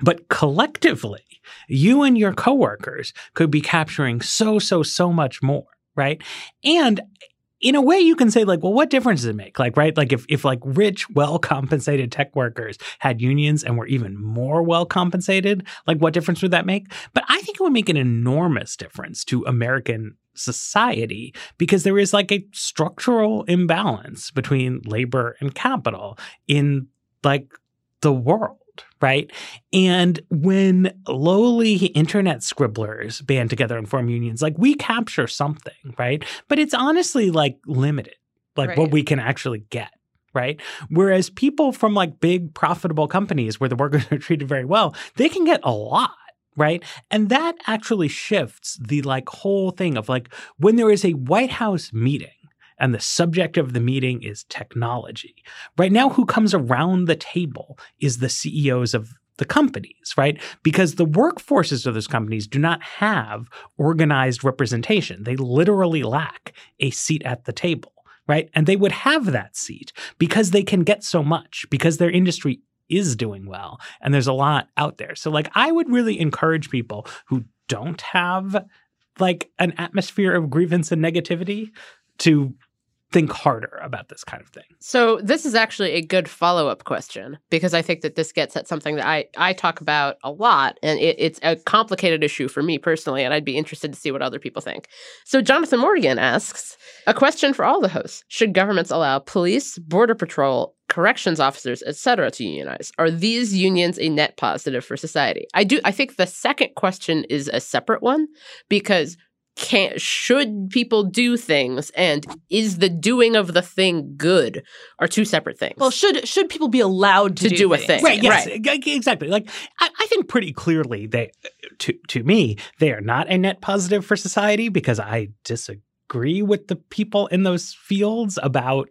But collectively, you and your coworkers could be capturing so, so, so much more, right? And in a way, you can say, like, well, what difference does it make? Like, right? Like, if, if like, rich, well-compensated tech workers had unions and were even more well-compensated, like, what difference would that make? But I think it would make an enormous difference to American society because there is, like, a structural imbalance between labor and capital in, like, the world. Right. And when lowly internet scribblers band together and form unions, like we capture something. Right. But it's honestly like limited, like right. what we can actually get. Right. Whereas people from like big profitable companies where the workers are treated very well, they can get a lot. Right. And that actually shifts the like whole thing of like when there is a White House meeting. And the subject of the meeting is technology. Right now, who comes around the table is the C E Os of the companies, right? Because the workforces of those companies do not have organized representation. They literally lack a seat at the table, right? And they would have that seat because they can get so much, because their industry is doing well, and there's a lot out there. So, like, I would really encourage people who don't have, like, an atmosphere of grievance and negativity to think harder about this kind of thing. So this is actually a good follow-up question because I think that this gets at something that I, I talk about a lot, and it, it's a complicated issue for me personally, and I'd be interested to see what other people think. So Jonathan Morgan asks, a question for all the hosts. Should governments allow police, border patrol, corrections officers, et cetera, to unionize? Are these unions a net positive for society? I do. I think the second question is a separate one because Can't, should people do things and is the doing of the thing good are two separate things. Well, should should people be allowed to, to do, do a thing? Right, yes, right. exactly. Like, I, I think pretty clearly they, to, to me, they are not a net positive for society because I disagree with the people in those fields about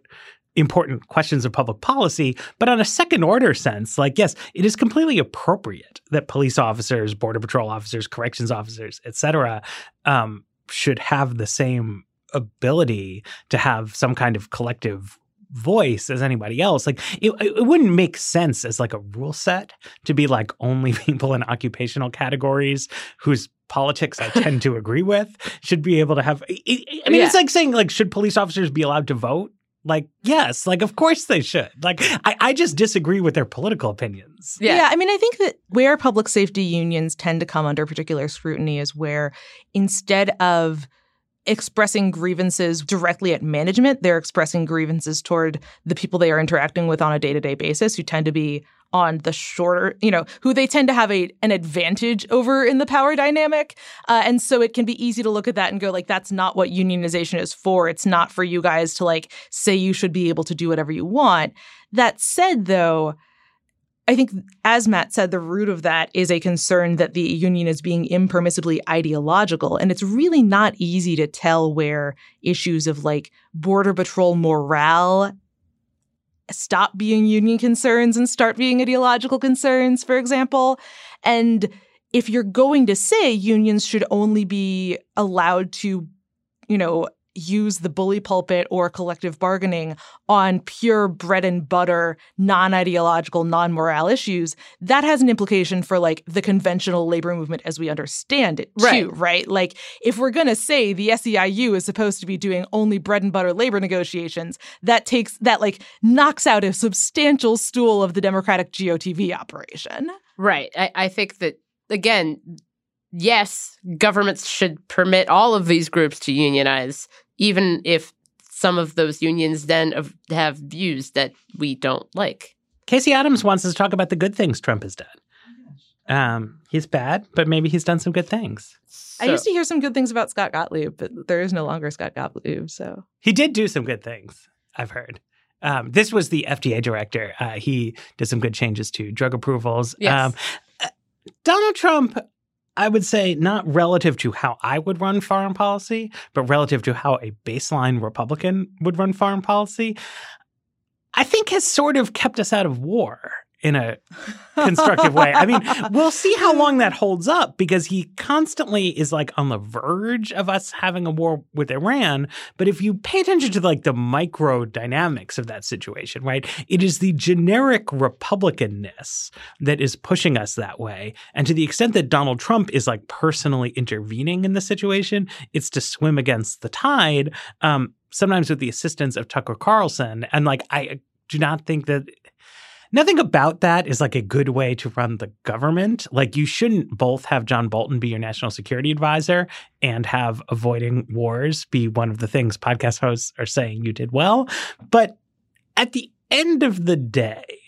important questions of public policy. But on a second order sense, like, yes, it is completely appropriate that police officers, border patrol officers, corrections officers, et cetera, um, should have the same ability to have some kind of collective voice as anybody else. Like it, it wouldn't make sense as like a rule set to be like only people in occupational categories whose politics I tend to agree with should be able to have. It, it, I mean, yeah. It's like saying like, should police officers be allowed to vote? Like, yes, like, of course they should. Like, I, I just disagree with their political opinions. Yeah. yeah, I mean, I think that where public safety unions tend to come under particular scrutiny is where instead of expressing grievances directly at management, they're expressing grievances toward the people they are interacting with on a day-to-day basis who tend to be on the shorter, you know, who they tend to have a an advantage over in the power dynamic. Uh, and so it can be easy to look at that and go, like, that's not what unionization is for. It's not for you guys to, like, say you should be able to do whatever you want. That said, though, I think, as Matt said, the root of that is a concern that the union is being impermissibly ideological. And it's really not easy to tell where issues of, like, border patrol morale stop being union concerns and start being ideological concerns, for example. And if you're going to say unions should only be allowed to, you know, use the bully pulpit or collective bargaining on pure bread and butter, non-ideological, non-morale issues, that has an implication for, like, the conventional labor movement as we understand it, right. too, right? Like, if we're going to say the S E I U is supposed to be doing only bread and butter labor negotiations, that takes, that, like, knocks out a substantial stool of the Democratic G O T V operation. Right. I, I think that, again, yes, governments should permit all of these groups to unionize, even if some of those unions then have views that we don't like. Casey Adams wants us to talk about the good things Trump has done. Um, he's bad, but maybe he's done some good things. So. I used to hear some good things about Scott Gottlieb, but there is no longer Scott Gottlieb, so. He did do some good things, I've heard. Um, this was the F D A director. Uh, he did some good changes to drug approvals. Yes. Um, uh, Donald Trump... I would say not relative to how I would run foreign policy, but relative to how a baseline Republican would run foreign policy, I think has sort of kept us out of war in a constructive way. I mean, we'll see how long that holds up because he constantly is like on the verge of us having a war with Iran. But if you pay attention to like the micro dynamics of that situation, right, it is the generic Republicanness that is pushing us that way. And to the extent that Donald Trump is like personally intervening in the situation, it's to swim against the tide, um, sometimes with the assistance of Tucker Carlson. And like, I do not think that... Nothing about that is like a good way to run the government. Like you shouldn't both have John Bolton be your national security advisor and have avoiding wars be one of the things podcast hosts are saying you did well. But at the end of the day,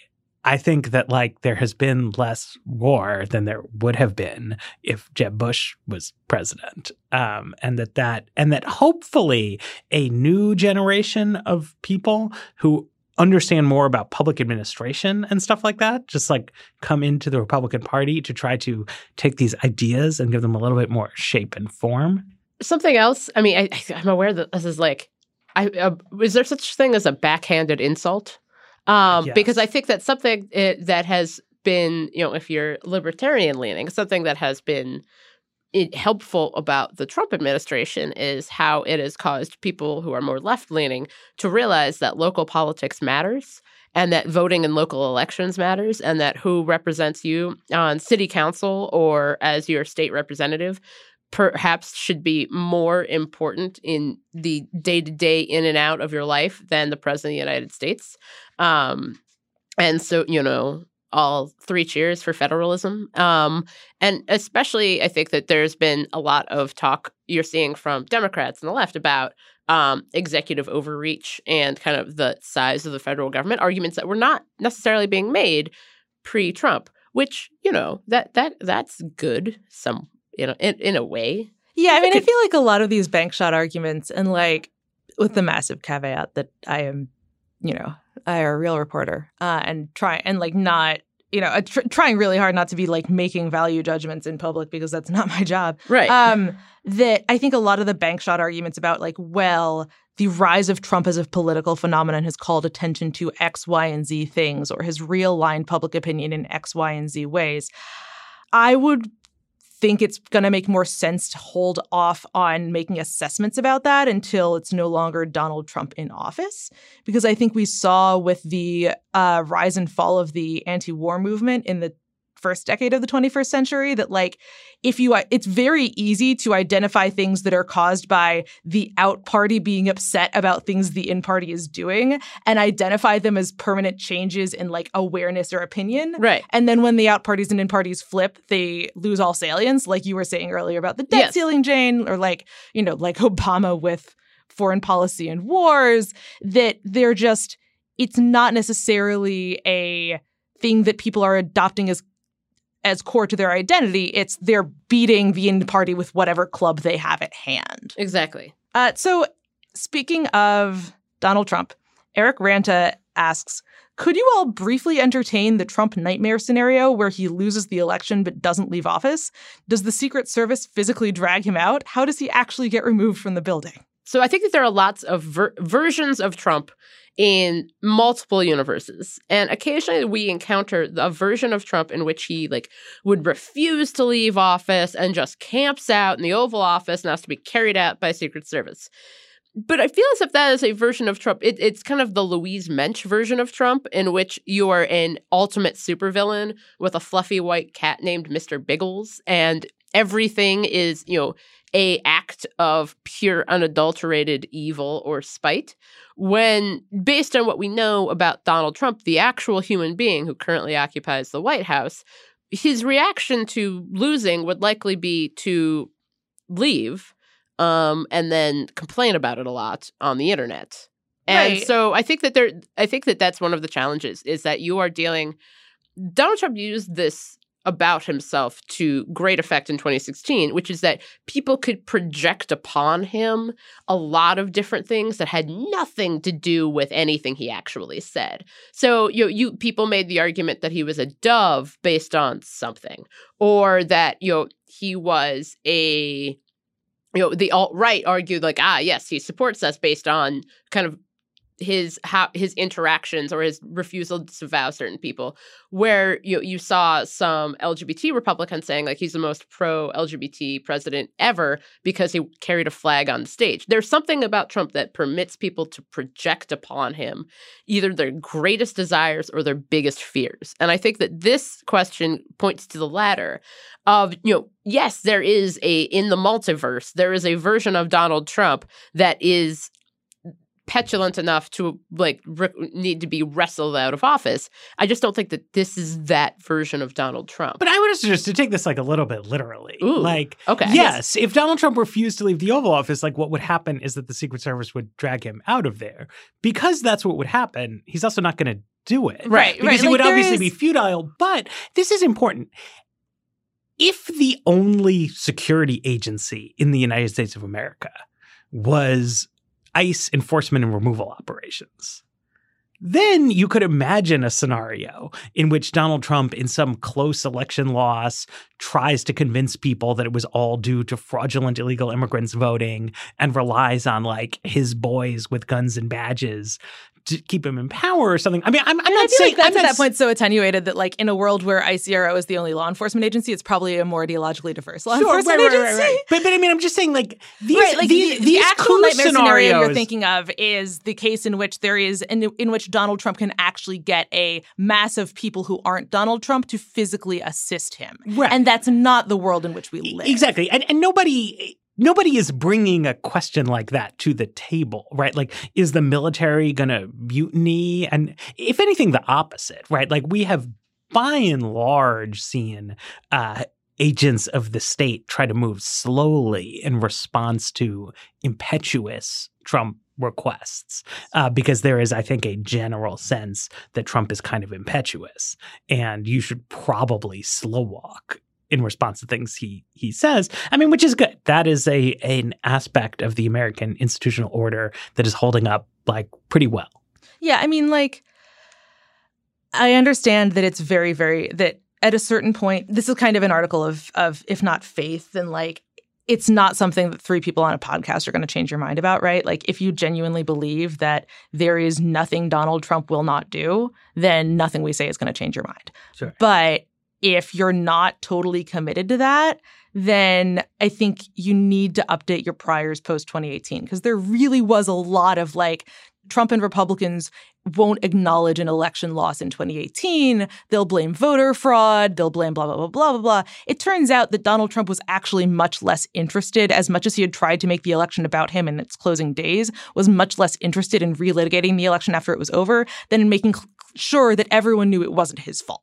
I think that like there has been less war than there would have been if Jeb Bush was president. Um, and that that and that hopefully a new generation of people who understand more about public administration and stuff like that, just like come into the Republican Party to try to take these ideas and give them a little bit more shape and form. Something else, I mean, I, I'm aware that this is like, I, uh, is there such thing as a backhanded insult? Um, yes. Because I think that's something that has been, you know, if you're libertarian leaning, something that has been It helpful about the Trump administration is how it has caused people who are more left-leaning to realize that local politics matters and that voting in local elections matters and that who represents you on city council or as your state representative perhaps should be more important in the day-to-day in and out of your life than the president of the United States. Um, and so, you know... all three cheers for federalism. Um, and especially, I think that there's been a lot of talk you're seeing from Democrats and the left about um, executive overreach and kind of the size of the federal government, arguments that were not necessarily being made pre-Trump, which, you know, that that that's good some, you know, in, in a way. Yeah, I mean, I feel like a lot of these bank shot arguments and like with the massive caveat that I am, you know, I are a real reporter uh, and try and like not, you know, tr- trying really hard not to be like making value judgments in public because that's not my job. Right. Um, that I think a lot of the bank shot arguments about like, well, the rise of Trump as a political phenomenon has called attention to X, Y, and Z things or has realigned public opinion in X, Y, and Z ways. I would think it's going to make more sense to hold off on making assessments about that until it's no longer Donald Trump in office, because I think we saw with the uh, rise and fall of the anti-war movement in the first decade of the twenty-first century that like if you it's very easy to identify things that are caused by the out party being upset about things the in party is doing and identify them as permanent changes in like awareness or opinion. Right. And then when the out parties and in parties flip, they lose all salience, like you were saying earlier about the debt yes. ceiling, Jane, or like, you know, like Obama with foreign policy and wars, that they're just it's not necessarily a thing that people are adopting as as core to their identity, it's they're beating the in party with whatever club they have at hand. Exactly. Uh, so speaking of Donald Trump, Eric Ranta asks, could you all briefly entertain the Trump nightmare scenario where he loses the election but doesn't leave office? Does the Secret Service physically drag him out? How does he actually get removed from the building? So I think that there are lots of ver- versions of Trump in multiple universes. And occasionally we encounter a version of Trump in which he like would refuse to leave office and just camps out in the Oval Office and has to be carried out by Secret Service. But I feel as if that is a version of Trump. It, it's kind of the Louise Mensch version of Trump, in which you are an ultimate supervillain with a fluffy white cat named Mister Biggles. And everything is, you know, a act of pure, unadulterated evil or spite. When, based on what we know about Donald Trump, the actual human being who currently occupies the White House, his reaction to losing would likely be to leave. Um, and then complain about it a lot on the internet. And right. so I think that there, I think that that's one of the challenges, is that you are dealing, Donald Trump used this about himself to great effect in twenty sixteen, which is that people could project upon him a lot of different things that had nothing to do with anything he actually said. So you know, you people made the argument that he was a dove based on something, or that you know he was a You know, the alt-right argued like, ah, yes, he supports us based on kind of his how his interactions or his refusal to disavow certain people, where you know, you saw some L G B T Republicans saying like he's the most pro-L G B T president ever because he carried a flag on the stage. There's something about Trump that permits people to project upon him either their greatest desires or their biggest fears. And I think that this question points to the latter of, you know, yes, there is a, in the multiverse, there is a version of Donald Trump that is petulant enough to, like, re- need to be wrestled out of office. I just don't think that this is that version of Donald Trump. But I would suggest to take this, like, a little bit literally. Ooh, like, okay. Yes, if Donald Trump refused to leave the Oval Office, like, what would happen is that the Secret Service would drag him out of there. Because that's what would happen, he's also not going to do it. Right, Because right. it like, would obviously is... be futile. But this is important. If the only security agency in the United States of America was ICE enforcement and removal operations, then you could imagine a scenario in which Donald Trump, in some close election loss, tries to convince people that it was all due to fraudulent illegal immigrants voting and relies on, like, his boys with guns and badges to keep him in power or something. I mean, I'm, I'm not saying like that's I'm at that s- point so attenuated that, like, in a world where I C R O is the only law enforcement agency, it's probably a more ideologically diverse law sure, enforcement right, right, agency. Right, right, right. But, but I mean, I'm just saying, like, these right, like, these, the, these the actual coup nightmare scenarios. Scenario you're thinking of is the case in which there is in, in which Donald Trump can actually get a mass of people who aren't Donald Trump to physically assist him, right. And that's not the world in which we live. Exactly, and and nobody. Nobody is bringing a question like that to the table, right? Like, is the military going to mutiny? And if anything, the opposite, right? Like, we have by and large seen uh, agents of the state try to move slowly in response to impetuous Trump requests uh, because there is, I think, a general sense that Trump is kind of impetuous and you should probably slow walk in response to things he he says. I mean, which is good. That is a an aspect of the American institutional order that is holding up, like, pretty well. Yeah, I mean, like, I understand that it's very, very, that at a certain point, this is kind of an article of, of if not faith, then, like, it's not something that three people on a podcast are going to change your mind about, right? Like, if you genuinely believe that there is nothing Donald Trump will not do, then nothing we say is going to change your mind. Sure. But if you're not totally committed to that, then I think you need to update your priors post twenty eighteen, because there really was a lot of, like, Trump and Republicans won't acknowledge an election loss in twenty eighteen. They'll blame voter fraud. They'll blame blah, blah, blah, blah, blah, blah. It turns out that Donald Trump was actually much less interested, as much as he had tried to make the election about him in its closing days, was much less interested in relitigating the election after it was over than in making sure that everyone knew it wasn't his fault.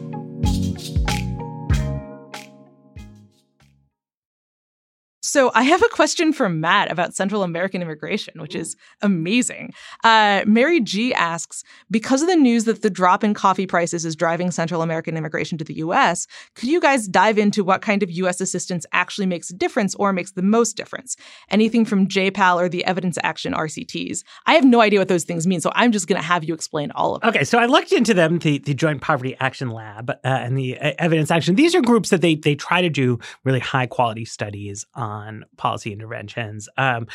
So I have a question for Matt about Central American immigration, which is amazing. Uh, Mary G. asks, because of the news that the drop in coffee prices is driving Central American immigration to the U S, could you guys dive into what kind of U S assistance actually makes a difference or makes the most difference? Anything from J PAL or the Evidence Action R C Ts? I have no idea what those things mean, so I'm just going to have you explain all of them. Okay, so I looked into them, the, the Joint Poverty Action Lab uh, and the uh, Evidence Action. These are groups that they, they try to do really high-quality studies on. on policy interventions. Um,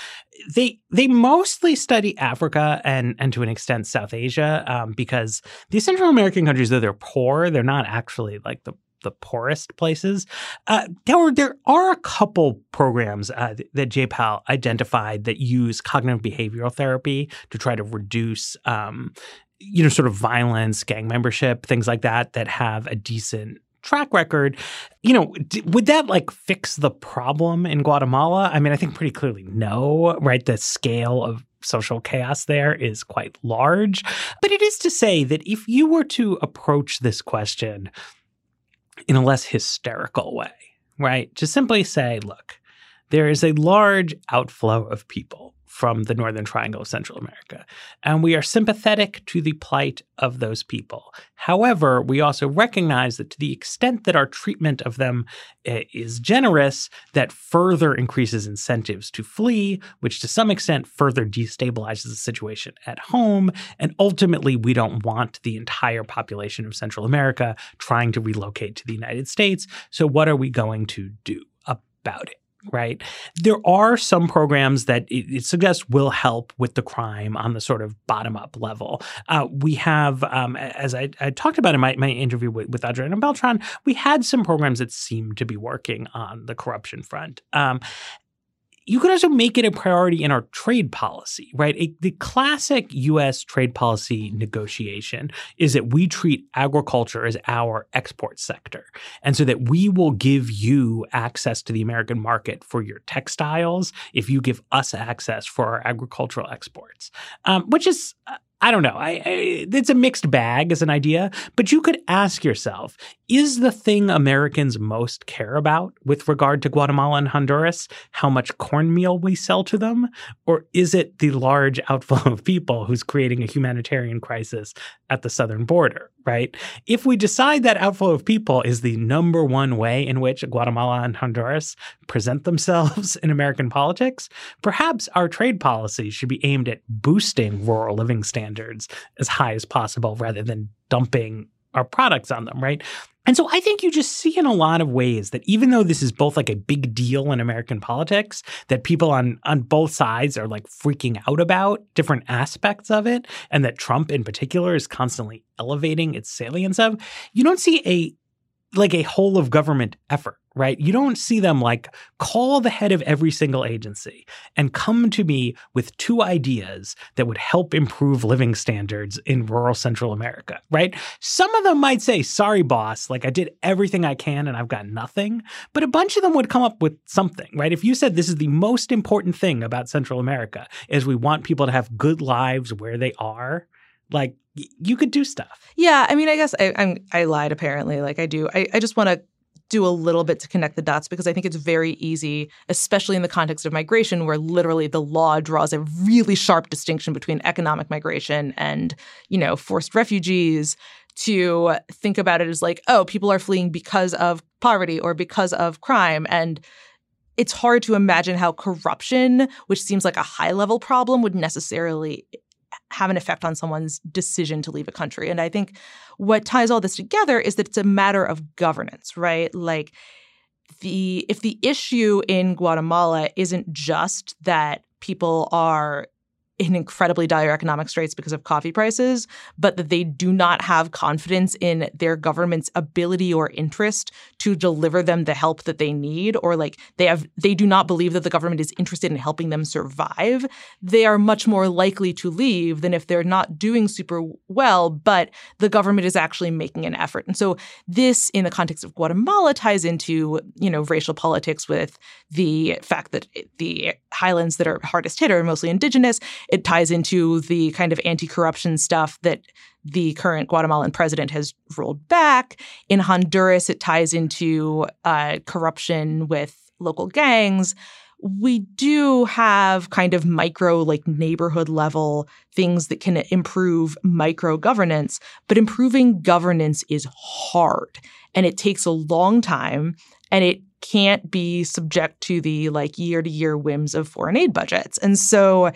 they they mostly study Africa and, and to an extent South Asia um, because these Central American countries, though they're poor, they're not actually like the the poorest places. Uh, there, were, there are a couple programs uh, that J PAL identified that use cognitive behavioral therapy to try to reduce um, you know, sort of violence, gang membership, things like that, that have a decent track record. You know, d- would that like fix the problem in Guatemala? I mean, I think pretty clearly no, right? The scale of social chaos there is quite large. But it is to say that if you were to approach this question in a less hysterical way, right? Just simply say, look, there is a large outflow of people from the Northern Triangle of Central America. And we are sympathetic to the plight of those people. However, we also recognize that to the extent that our treatment of them uh, is generous, that further increases incentives to flee, which to some extent further destabilizes the situation at home. And ultimately, we don't want the entire population of Central America trying to relocate to the United States. So what are we going to do about it? Right. There are some programs that it suggests will help with the crime on the sort of bottom up level. Uh, we have, um, as I, I talked about in my, my interview with, with Adriana Beltran, we had some programs that seemed to be working on the corruption front. Um, You could also make it a priority in our trade policy, right? It, the classic U S trade policy negotiation is that we treat agriculture as our export sector, and so that we will give you access to the American market for your textiles if you give us access for our agricultural exports, um, which is uh, – I don't know. I, I, it's a mixed bag as an idea, but you could ask yourself, is the thing Americans most care about with regard to Guatemala and Honduras how much cornmeal we sell to them? Or is it the large outflow of people who's creating a humanitarian crisis at the southern border, right? If we decide that outflow of people is the number one way in which Guatemala and Honduras present themselves in American politics, perhaps our trade policy should be aimed at boosting rural living standards. Standards as high as possible rather than dumping our products on them, right? And so I think you just see in a lot of ways that even though this is both like a big deal in American politics, that people on, on both sides are like freaking out about different aspects of it, and that Trump in particular is constantly elevating its salience of, you don't see a like a whole of government effort, right? You don't see them like call the head of every single agency and come to me with two ideas that would help improve living standards in rural Central America, right? Some of them might say, sorry, boss, like I did everything I can and I've got nothing. But a bunch of them would come up with something, right? If you said this is the most important thing about Central America is we want people to have good lives where they are, like you could do stuff. Yeah. I mean, I guess I I'm, I lied apparently. Like I do. I, I just want to do a little bit to connect the dots because I think it's very easy, especially in the context of migration, where literally the law draws a really sharp distinction between economic migration and, you know, forced refugees, to think about it as like, oh, people are fleeing because of poverty or because of crime. And it's hard to imagine how corruption, which seems like a high level problem, would necessarily have an effect on someone's decision to leave a country. And I think what ties all this together is that it's a matter of governance, right? Like the if the issue in Guatemala isn't just that people are in incredibly dire economic straits because of coffee prices, but that they do not have confidence in their government's ability or interest to deliver them the help that they need, or like they have they do not believe that the government is interested in helping them survive, they are much more likely to leave than if they're not doing super well, but the government is actually making an effort. And so this, in the context of Guatemala, ties into, you know, racial politics with the fact that the highlands that are hardest hit are mostly indigenous. It ties into the kind of anti-corruption stuff that the current Guatemalan president has rolled back. In Honduras, it ties into uh, corruption with local gangs. we do have kind of micro, like neighborhood level things that can improve micro governance, but improving governance is hard and it takes a long time and it can't be subject to the like year to year whims of foreign aid budgets. And so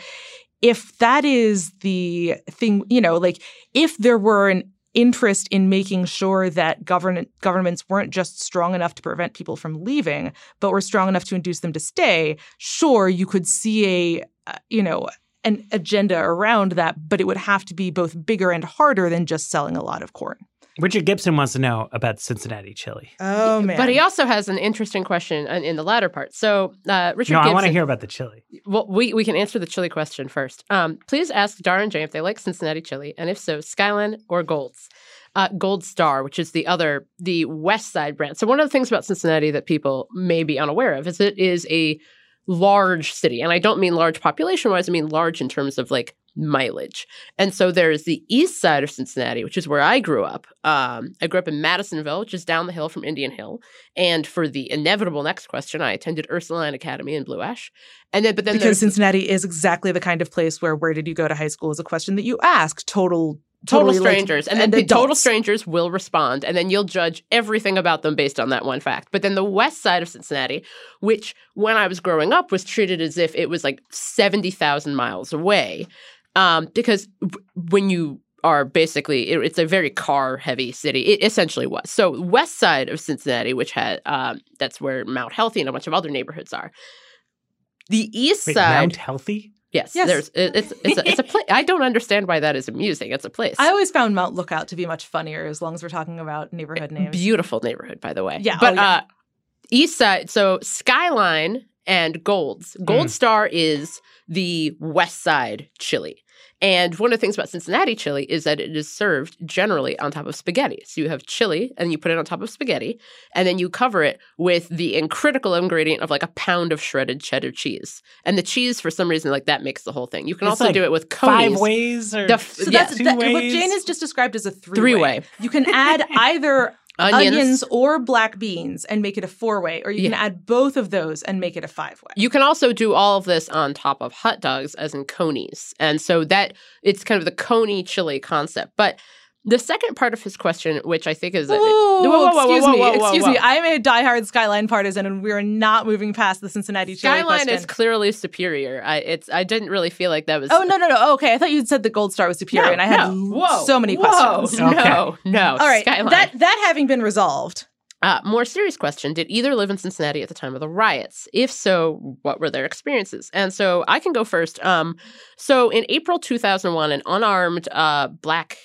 if that is the thing, you know, like if there were an interest in making sure that govern- governments weren't just strong enough to prevent people from leaving, but were strong enough to induce them to stay, sure, you could see a, uh, you know, an agenda around that, but it would have to be both bigger and harder than just selling a lot of corn. Richard Gibson wants to know about Cincinnati chili. Oh, man. But he also has an interesting question in the latter part. So, uh, Richard no, Gibson. No, I want to hear about the chili. Well, we, we can answer the chili question first. Um, please ask Dara and Jane if they like Cincinnati chili, and if so, Skyline or Gold's. Uh, Gold Star, which is the other, the West Side brand. So one of the things about Cincinnati that people may be unaware of is it is a large city. And I don't mean large population-wise. I mean large in terms of, like, mileage. And so there's the east side of Cincinnati, which is where I grew up. Um, I grew up in Madisonville, which is down the hill from Indian Hill. And for the inevitable next question, I attended Ursuline Academy in Blue Ash. And then, but then because Cincinnati is exactly the kind of place where where did you go to high school is a question that you ask total Total totally strangers. Like, and then and the total strangers will respond. And then you'll judge everything about them based on that one fact. But then the west side of Cincinnati, which when I was growing up was treated as if it was like seventy thousand miles away. Um, because when you are basically, it, it's a very car-heavy city. It essentially was. So west side of Cincinnati, which had, um, that's where Mount Healthy and a bunch of other neighborhoods are. The east Wait, side. Mount Healthy? Yes, yes, there's it's it's a, it's a place. I don't understand why that is amusing. It's a place. I always found Mount Lookout to be much funnier, as long as we're talking about neighborhood names. Beautiful neighborhood, by the way. Yeah, but oh, yeah. Uh, east side. So Skyline and Gold's. Gold mm. Star is the west side chili, and one of the things about Cincinnati chili is that it is served generally on top of spaghetti. So you have chili, and you put it on top of spaghetti, and then you cover it with the critical ingredient of like a pound of shredded cheddar cheese. And the cheese, for some reason, like that makes the whole thing. You can it's also like do it with conies. Five ways or f- so yeah. that's, two that, ways. What Jane has just described as a three-way. Three-way. You can add either Onions. onions or black beans and make it a four-way, or you yeah. can add both of those and make it a five-way. You can also do all of this on top of hot dogs, as in conies. And so that it's kind of the coney chili concept. But the second part of his question, which I think is that... Whoa, whoa, whoa, excuse whoa, whoa, whoa, me, excuse whoa, whoa. me. I'm a diehard Skyline partisan, and we're not moving past the Cincinnati chili Skyline question. Is clearly superior. I it's I didn't really feel like that was... Oh, no, no, no. Okay, I thought you said the Gold Star was superior, no, and I had no. whoa, so many whoa, questions. Okay. No, no, All right, Skyline. That, that having been resolved... Uh, more serious question, did either live in Cincinnati at the time of the riots? If so, what were their experiences? And so I can go first. Um, so in April two thousand one, an unarmed uh, black...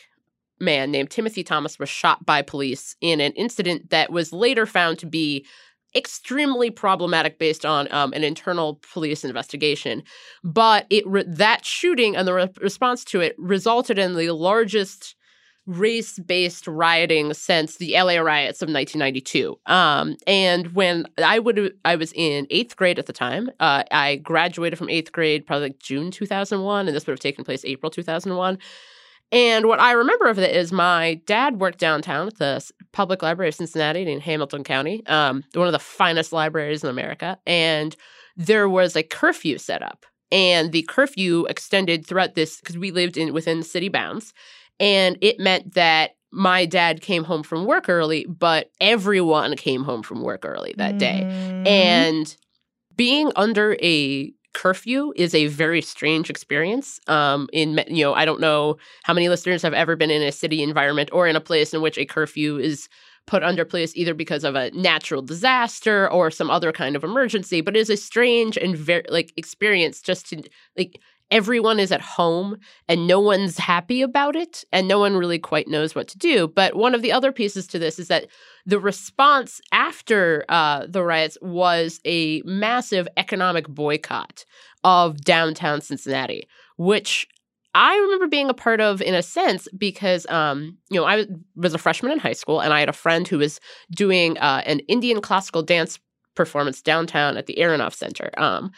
man named Timothy Thomas was shot by police in an incident that was later found to be extremely problematic based on um, an internal police investigation. But it re- that shooting and the re- response to it resulted in the largest race-based rioting since the L A riots of nineteen ninety-two. Um, and when I would I was in eighth grade at the time, uh, I graduated from eighth grade probably like June two thousand one, and this would have taken place April two thousand one. And what I remember of it is my dad worked downtown at the Public Library of Cincinnati in Hamilton County, um, one of the finest libraries in America. And there was a curfew set up. And the curfew extended throughout this because we lived in within city bounds. And it meant that my dad came home from work early, but everyone came home from work early that day. Mm. And being under a curfew is a very strange experience. Um, in you know, I don't know how many listeners have ever been in a city environment or in a place in which a curfew is put under place either because of a natural disaster or some other kind of emergency. But it is a strange and very like experience just to like everyone is at home and no one's happy about it and no one really quite knows what to do. But one of the other pieces to this is that the response after uh, the riots was a massive economic boycott of downtown Cincinnati, which I remember being a part of in a sense because, um, you know, I was a freshman in high school and I had a friend who was doing uh, an Indian classical dance performance downtown at the Aronoff Center. Um,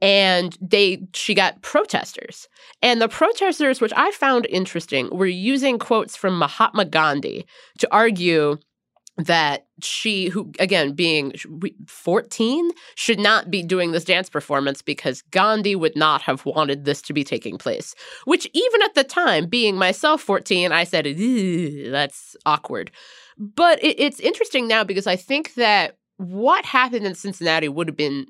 and they she got protesters. And the protesters, which I found interesting, were using quotes from Mahatma Gandhi to argue that she, who, again, being fourteen, should not be doing this dance performance because Gandhi would not have wanted this to be taking place. Which even at the time, being myself fourteen, I said, that's awkward. But it, it's interesting now because I think that what happened in Cincinnati would have been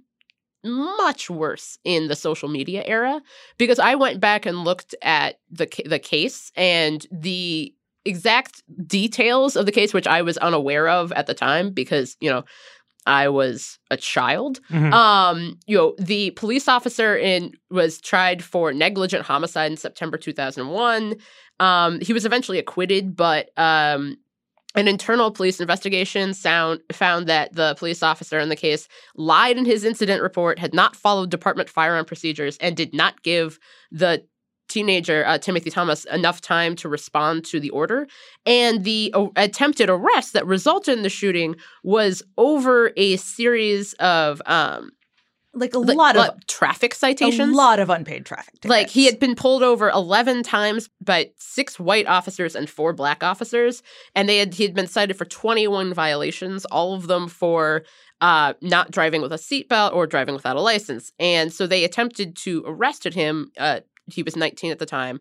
much worse in the social media era, because I went back and looked at the the case and the exact details of the case, which I was unaware of at the time because, you know, I was a child. Mm-hmm. Um, you know, the police officer in was tried for negligent homicide in September two thousand one. Um, he was eventually acquitted, but um, an internal police investigation sound, found that the police officer in the case lied in his incident report, had not followed department firearm procedures, and did not give the teenager, uh, Timothy Thomas, enough time to respond to the order. And the uh, attempted arrest that resulted in the shooting was over a series of... Um, Like a like, lot of uh, traffic citations. A lot of unpaid traffic tickets. Like he had been pulled over eleven times by six white officers and four black officers. And they had he had been cited for twenty-one violations, all of them for uh, not driving with a seatbelt or driving without a license. And so they attempted to arrest him. Uh, he was nineteen at the time.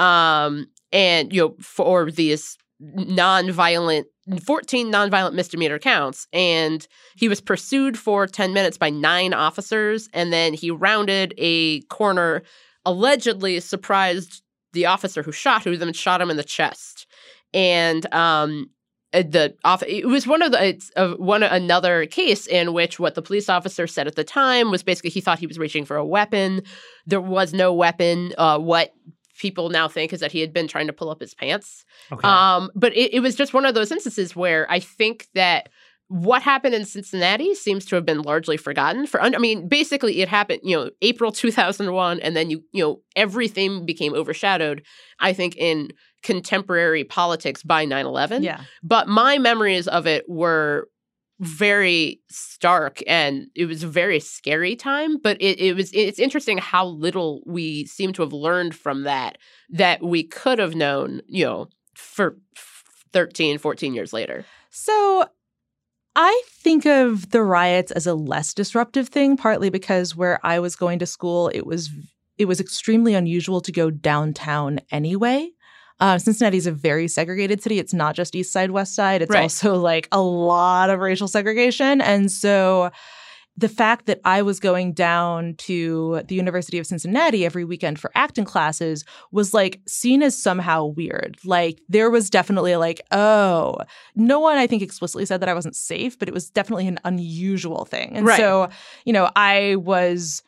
Um, and, you know, for these nonviolent fourteen nonviolent misdemeanor counts, and he was pursued for ten minutes by nine officers, and then he rounded a corner, allegedly surprised the officer who shot, who then shot him in the chest. And um, the it was one of the it's uh, one another case in which what the police officer said at the time was basically he thought he was reaching for a weapon. There was no weapon. Uh, what people now think is that he had been trying to pull up his pants. Okay. Um, but it, it was just one of those instances where I think that what happened in Cincinnati seems to have been largely forgotten. For I mean, basically it happened, you know, April two thousand one, and then, you you know, everything became overshadowed, I think, in contemporary politics by nine eleven. Yeah. But my memories of it were very stark, and it was a very scary time, but it, it was it's interesting how little we seem to have learned from that that we could have known, you know, for thirteen, fourteen years later. So I think of the riots as a less disruptive thing, partly because where I was going to school, it was it was extremely unusual to go downtown anyway. Uh, Cincinnati is a very segregated city. It's not just East Side, West Side. It's right. also like a lot of racial segregation. And so the fact that I was going down to the University of Cincinnati every weekend for acting classes was like seen as somehow weird. Like there was definitely like, oh, no one I think explicitly said that I wasn't safe, but it was definitely an unusual thing. And right. so, you know, I was...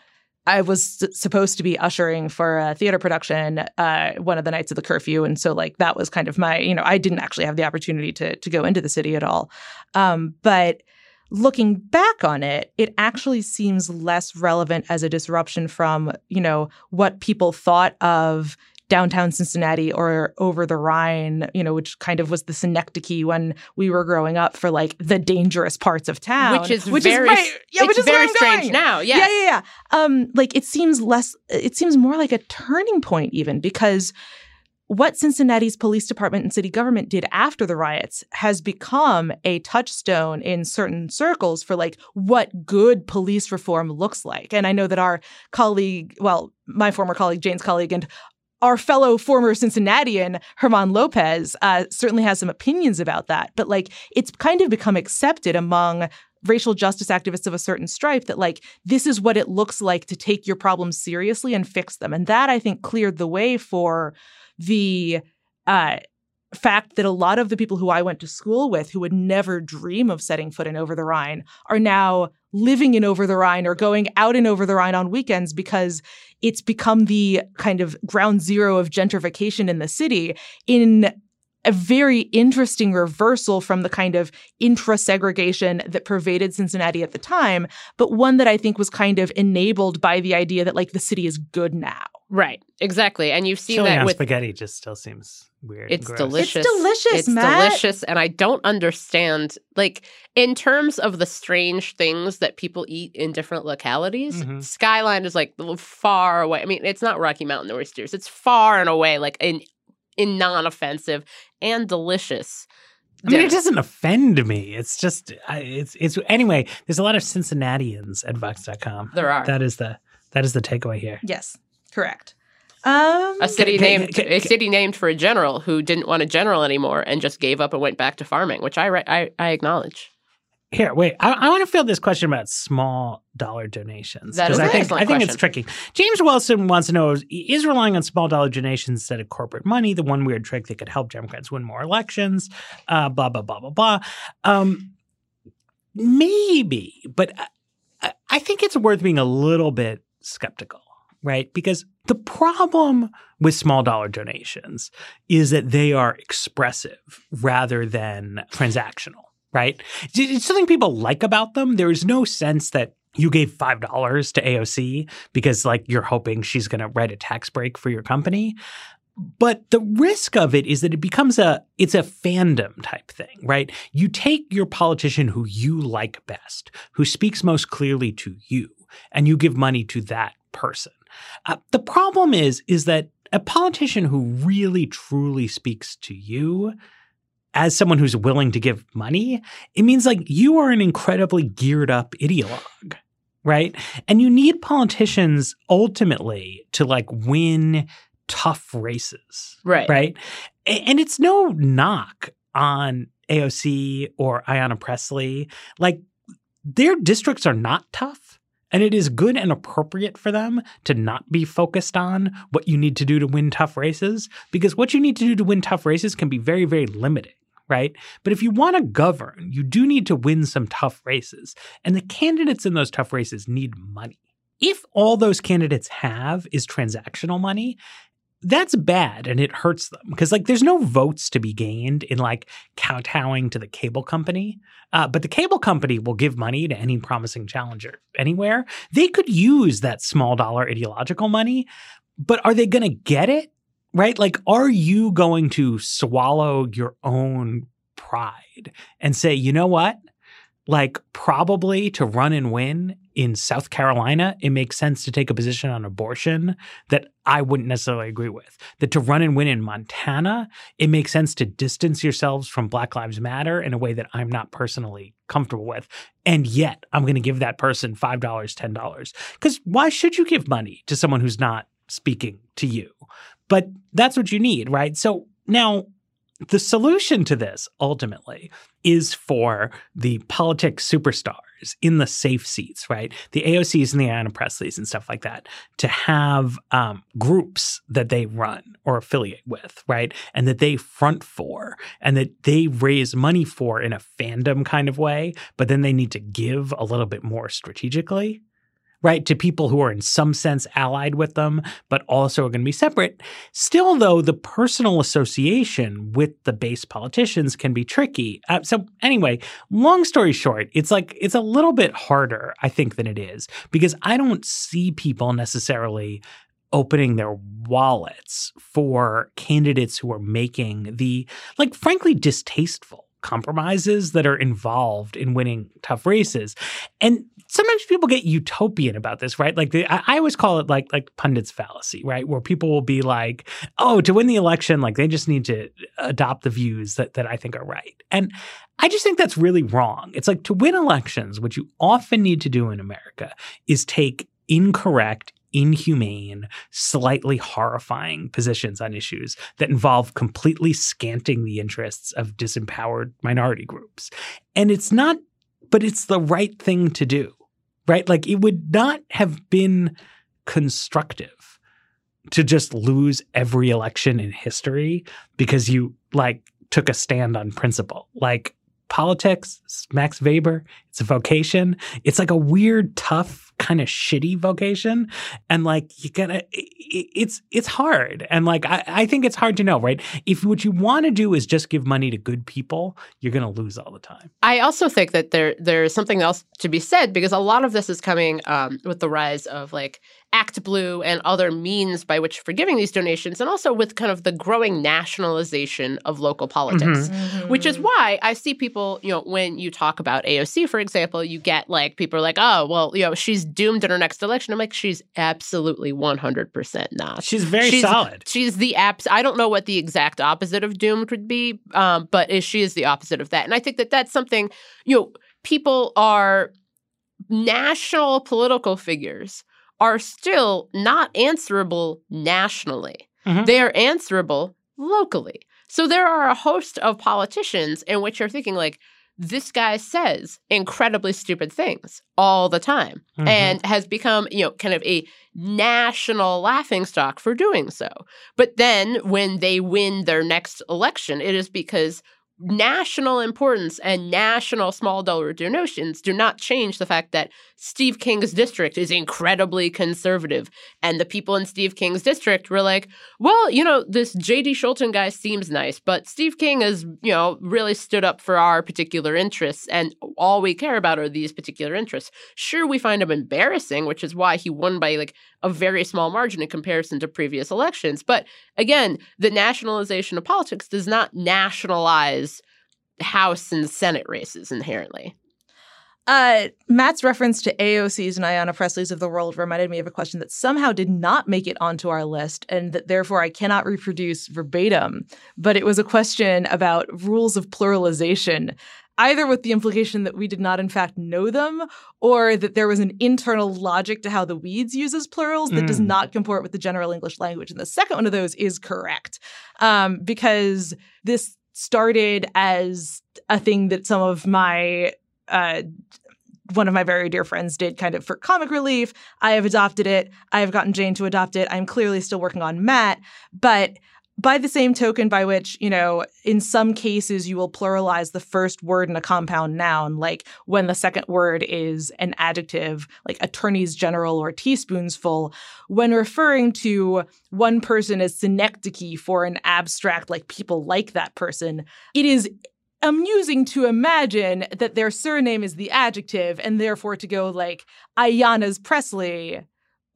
I was supposed to be ushering for a theater production uh, one of the nights of the curfew. And so, like, that was kind of my, you know, I didn't actually have the opportunity to to go into the city at all. Um, but looking back on it, it actually seems less relevant as a disruption from, you know, what people thought of downtown Cincinnati or over the Rhine, you know, which kind of was the synecdoche when we were growing up for like the dangerous parts of town, which is which very, is my, yeah, which is very strange going. Now. Yes. Yeah, yeah, yeah. Um, like it seems less, it seems more like a turning point even, because what Cincinnati's police department and city government did after the riots has become a touchstone in certain circles for like what good police reform looks like. And I know that our colleague, well, my former colleague, Jane's colleague, and our fellow former Cincinnatian, Herman Lopez, uh, certainly has some opinions about that. But, like, it's kind of become accepted among racial justice activists of a certain stripe that, like, this is what it looks like to take your problems seriously and fix them. And that, I think, cleared the way for the uh, fact that a lot of the people who I went to school with who would never dream of setting foot in Over the Rhine are now living in Over the Rhine or going out in Over the Rhine on weekends because it's become the kind of ground zero of gentrification in the city in a very interesting reversal from the kind of intra-segregation that pervaded Cincinnati at the time, but one that I think was kind of enabled by the idea that, like, the city is good now. Right. Exactly. And you see Chilling that with... spaghetti just still seems weird. It's delicious. It's delicious, It's Matt. delicious. And I don't understand, like, in terms of the strange things that people eat in different localities, mm-hmm. Skyline is, like, far away. I mean, it's not Rocky Mountain oysters. It's far and away, like, in, in non-offensive and delicious. I mean, it doesn't offend me. It's just, it's, it's, anyway, there's a lot of Cincinnatians at Vox dot com. There are. That is the, that is the takeaway here. Yes, correct. Um, a city can, named, can, can, a city named for a general who didn't want a general anymore and just gave up and went back to farming, which I, I, I acknowledge. Here, wait. I, I want to field this question about small dollar donations. That is I think, an excellent I think question. It's tricky. James Wilson wants to know, is relying on small dollar donations instead of corporate money the one weird trick that could help Democrats win more elections? Uh, blah, blah, blah, blah, blah. Um, maybe. But I, I think it's worth being a little bit skeptical, right? Because the problem with small dollar donations is that they are expressive rather than transactional. Right? It's something people like about them. There is no sense that you gave five dollars to A O C because, like, you're hoping she's going to write a tax break for your company. But the risk of it is that it becomes a – it's a fandom type thing, right? You take your politician who you like best, who speaks most clearly to you, and you give money to that person. Uh, the problem is is that a politician who really truly speaks to you – as someone who's willing to give money, it means like you are an incredibly geared up ideologue, right? And you need politicians ultimately to like win tough races, right? Right? And it's no knock on A O C or Ayanna Pressley. Like their districts are not tough. And it is good and appropriate for them to not be focused on what you need to do to win tough races, because what you need to do to win tough races can be very, very limiting, right? But if you want to govern, you do need to win some tough races. And the candidates in those tough races need money. If all those candidates have is transactional money, that's bad and it hurts them because, like, there's no votes to be gained in, like, kowtowing to the cable company. Uh, but the cable company will give money to any promising challenger anywhere. They could use that small dollar ideological money, but are they going to get it, right? Like, are you going to swallow your own pride and say, you know what? Like, probably to run and win in South Carolina, it makes sense to take a position on abortion that I wouldn't necessarily agree with. That to run and win in Montana, it makes sense to distance yourselves from Black Lives Matter in a way that I'm not personally comfortable with. And yet, I'm going to give that person five dollars, ten dollars. Because why should you give money to someone who's not speaking to you? But that's what you need, right? So now, the solution to this, ultimately, is for the politics superstars in the safe seats, right? The A O Cs and the Ayanna Presleys and stuff like that, to have um, groups that they run or affiliate with, right? And that they front for and that they raise money for in a fandom kind of way, but then they need to give a little bit more strategically, right, to people who are in some sense allied with them, but also are going to be separate. Still, though, the personal association with the base politicians can be tricky. Uh, so anyway, long story short, it's like it's a little bit harder, I think, than it is, because I don't see people necessarily opening their wallets for candidates who are making the, like, frankly, distasteful compromises that are involved in winning tough races. And sometimes people get utopian about this, right? Like, the, I, I always call it like like pundit's fallacy, right? Where people will be like, oh, to win the election, like they just need to adopt the views that, that I think are right. And I just think that's really wrong. It's like, to win elections, what you often need to do in America is take incorrect, inhumane, slightly horrifying positions on issues that involve completely scanting the interests of disempowered minority groups. And it's not, but it's the right thing to do, right? Like, it would not have been constructive to just lose every election in history because you, like, took a stand on principle. Like, politics, Max Weber, it's a vocation. It's like a weird, tough, kind of shitty vocation. And like, you gotta, it's, it's hard. And like, I, I think it's hard to know, right? If what you want to do is just give money to good people, you're going to lose all the time. I also think that there, there's something else to be said, because a lot of this is coming um, with the rise of like Act Blue and other means by which forgiving these donations, and also with kind of the growing nationalization of local politics, mm-hmm. which is why I see people, you know, when you talk about A O C, for example, you get like people are like, oh, well, you know, she's doomed in her next election. I'm like, she's absolutely one hundred percent not. She's very she's, solid. She's the abs. I don't know what the exact opposite of doomed would be, um, but she is the opposite of that. And I think that that's something, you know, people are national political figures are still not answerable nationally. Mm-hmm. They are answerable locally. So there are a host of politicians in which you're thinking like, this guy says incredibly stupid things all the time mm-hmm. and has become, you know, kind of a national laughingstock for doing so. But then when they win their next election, it is because national importance and national small dollar donations do not change the fact that Steve King's district is incredibly conservative. And the people in Steve King's district were like, well, you know, this J D Schulten guy seems nice, but Steve King has, you know, really stood up for our particular interests. And all we care about are these particular interests. Sure, we find him embarrassing, which is why he won by like a very small margin in comparison to previous elections. But again, the nationalization of politics does not nationalize House and Senate races inherently. Uh, Matt's reference to A O Cs and Ayanna Presleys of the world reminded me of a question that somehow did not make it onto our list and that therefore I cannot reproduce verbatim. But it was a question about rules of pluralization, either with the implication that we did not in fact know them or that there was an internal logic to how The Weeds uses plurals that mm. does not comport with the general English language. And the second one of those is correct um, because this started as a thing that some of my, uh, one of my very dear friends did kind of for comic relief. I have adopted it. I have gotten Jane to adopt it. I'm clearly still working on Matt. But by the same token by which, you know, in some cases you will pluralize the first word in a compound noun, like when the second word is an adjective, like attorneys general or teaspoonsful, when referring to one person as synecdoche for an abstract, like people like that person, it is amusing to imagine that their surname is the adjective and therefore to go like Ayanna's Presley.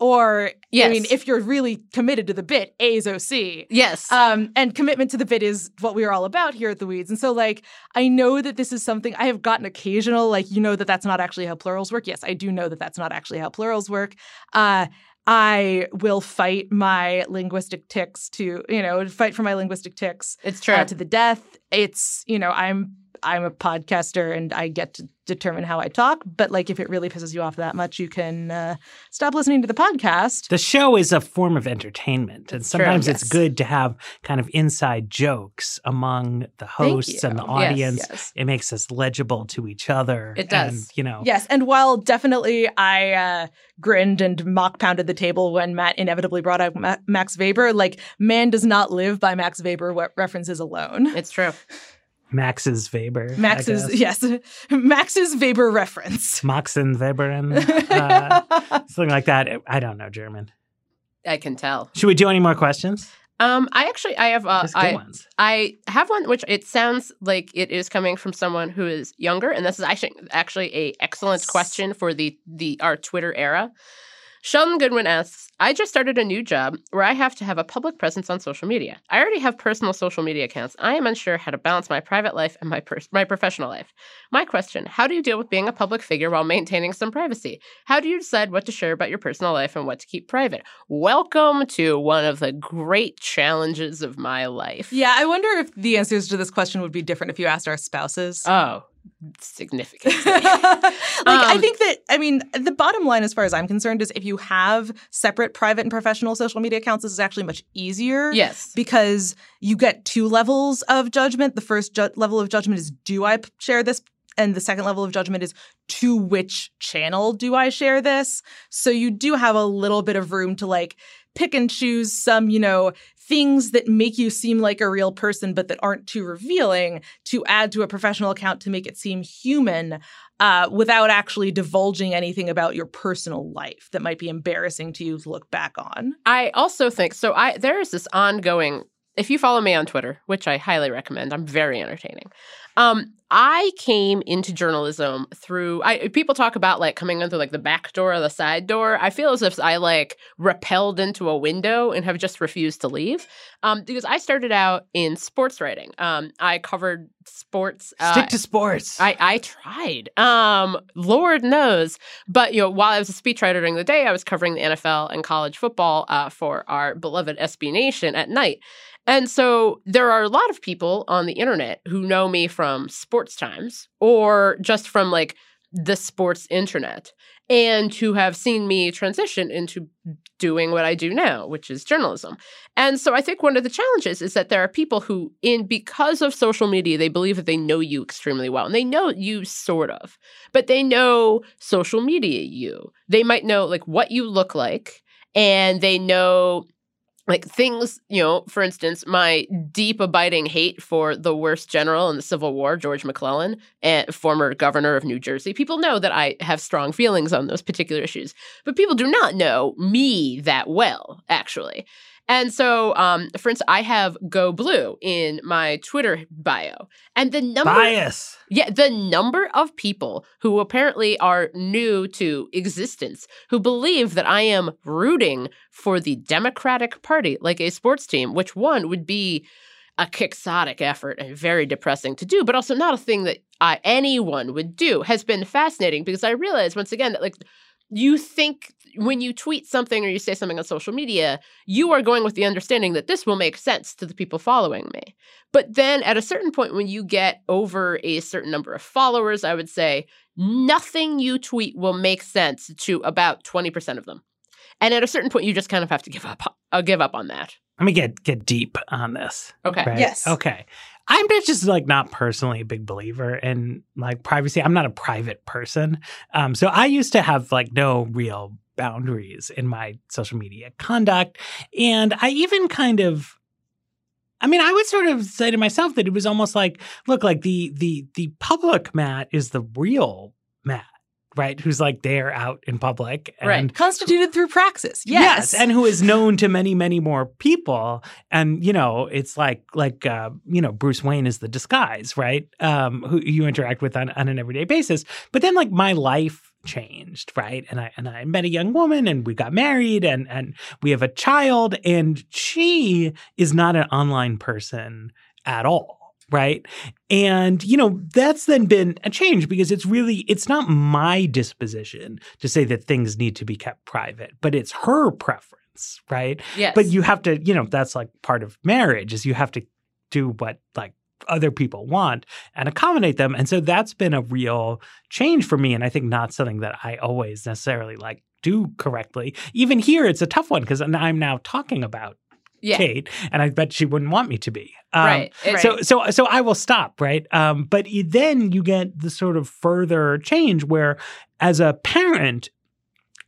Or, yes. I mean, if you're really committed to the bit, A's O C. Yes. Um, and commitment to the bit is what we are all about here at The Weeds. And so, like, I know that this is something I have gotten occasional, like, you know that that's not actually how plurals work. Yes, I do know that that's not actually how plurals work. Uh, I will fight my linguistic tics to, you know, fight for my linguistic tics. It's true. Uh, to the death. It's, you know, I'm I'm a podcaster and I get to determine how I talk. But like, if it really pisses you off that much, you can uh, stop listening to the podcast. The show is a form of entertainment. And sometimes True, yes. it's good to have kind of inside jokes among the hosts and the audience. Yes, yes. It makes us legible to each other. It does. And, you know. Yes. And while definitely I uh, grinned and mock pounded the table when Matt inevitably brought up Ma- Max Weber, like, man does not live by Max Weber what references alone. It's true. Max's Weber. Max's, yes. Max's Weber reference. Maxen Weberen. Uh, something like that. I don't know German. I can tell. Should we do any more questions? Um, I actually, I have uh, I, ones. I have one, which it sounds like it is coming from someone who is younger. And this is actually, actually a excellent yes. question for the, the our Twitter era. Sheldon Goodwin asks, I just started a new job where I have to have a public presence on social media. I already have personal social media accounts. I am unsure how to balance my private life and my pers- my professional life. My question, how do you deal with being a public figure while maintaining some privacy? How do you decide what to share about your personal life and what to keep private? Welcome to one of the great challenges of my life. Yeah, I wonder if the answers to this question would be different if you asked our spouses. Oh. Significantly. like, um, I think that, I mean, the bottom line, as far as I'm concerned, is if you have separate private and professional social media accounts, this is actually much easier. Yes. Because you get two levels of judgment. The first ju- level of judgment is, do I p- share this? And the second level of judgment is, to which channel do I share this? So you do have a little bit of room to, like, pick and choose some, you know, things that make you seem like a real person, but that aren't too revealing to add to a professional account to make it seem human uh, without actually divulging anything about your personal life that might be embarrassing to you to look back on. I also think so. I there is this ongoing. If you follow me on Twitter, which I highly recommend, I'm very entertaining. Um, I came into journalism through, I, people talk about like coming in through like the back door or the side door. I feel as if I like rappelled into a window and have just refused to leave um, because I started out in sports writing. Um, I covered sports. Uh, Stick to sports. I, I tried. Um, Lord knows. But, you know, while I was a speechwriter during the day, I was covering the N F L and college football uh, for our beloved S B Nation at night. And so there are a lot of people on the internet who know me from Sports Times or just from like the sports internet and who have seen me transition into doing what I do now, which is journalism. And so I think one of the challenges is that there are people who, in because of social media, they believe that they know you extremely well. And they know you sort of, but they know social media you. They might know like what you look like, and they know like things, you know, for instance, my deep abiding hate for the worst general in the Civil War, George McClellan, and former governor of New Jersey. People know that I have strong feelings on those particular issues, but people do not know me that well, actually. And so, um, for instance, I have Go Blue in my Twitter bio. And the number Bias. Yeah, the number of people who apparently are new to existence, who believe that I am rooting for the Democratic Party like a sports team, which one would be a quixotic effort and very depressing to do, but also not a thing that uh, anyone would do, has been fascinating because I realized once again that like you think when you tweet something or you say something on social media, you are going with the understanding that this will make sense to the people following me. But then at a certain point when you get over a certain number of followers, I would say nothing you tweet will make sense to about twenty percent of them. And at a certain point, you just kind of have to give up. I'll give up on that. Let me get get deep on this. Okay. Right? Yes. Okay. I'm just like not personally a big believer in like privacy. I'm not a private person. Um, so I used to have like no real boundaries in my social media conduct. And I even kind of, I mean, I would sort of say to myself that it was almost like, look, like the the the public Matt is the real Matt. Right, who's like there out in public. And right, constituted through praxis. Yes. Yes, and who is known to many, many more people. And, you know, it's like, like uh, you know, Bruce Wayne is the disguise, right, um, who you interact with on, on an everyday basis. But then, like, my life changed, right? And I and I met a young woman and we got married and and we have a child. And she is not an online person at all. Right. And, you know, that's then been a change because it's really it's not my disposition to say that things need to be kept private, but it's her preference. Right. Yes. But you have to, you know, that's like part of marriage is you have to do what like other people want and accommodate them. And so that's been a real change for me. And I think not something that I always necessarily like do correctly. Even here, it's a tough one because I'm now talking about Yeah. Kate, and I bet she wouldn't want me to be. Um, right. It, so, so, so I will stop. Right. Um, but then you get the sort of further change where, as a parent,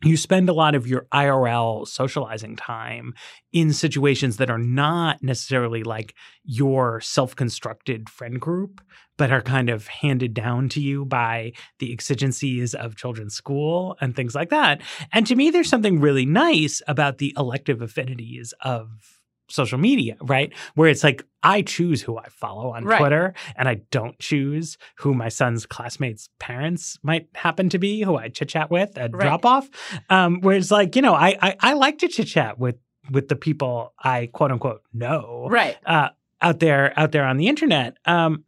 you spend a lot of your I R L socializing time in situations that are not necessarily like your self-constructed friend group, but are kind of handed down to you by the exigencies of children's school and things like that. And to me, there's something really nice about the elective affinities of social media, right? Where it's like, I choose who I follow on right. Twitter, and I don't choose who my son's classmates' parents might happen to be, who I chit-chat with at right. drop-off. Um, where it's like, you know, I I, I like to chit-chat with, with the people I quote-unquote know right. uh, out there out there on the internet. Um,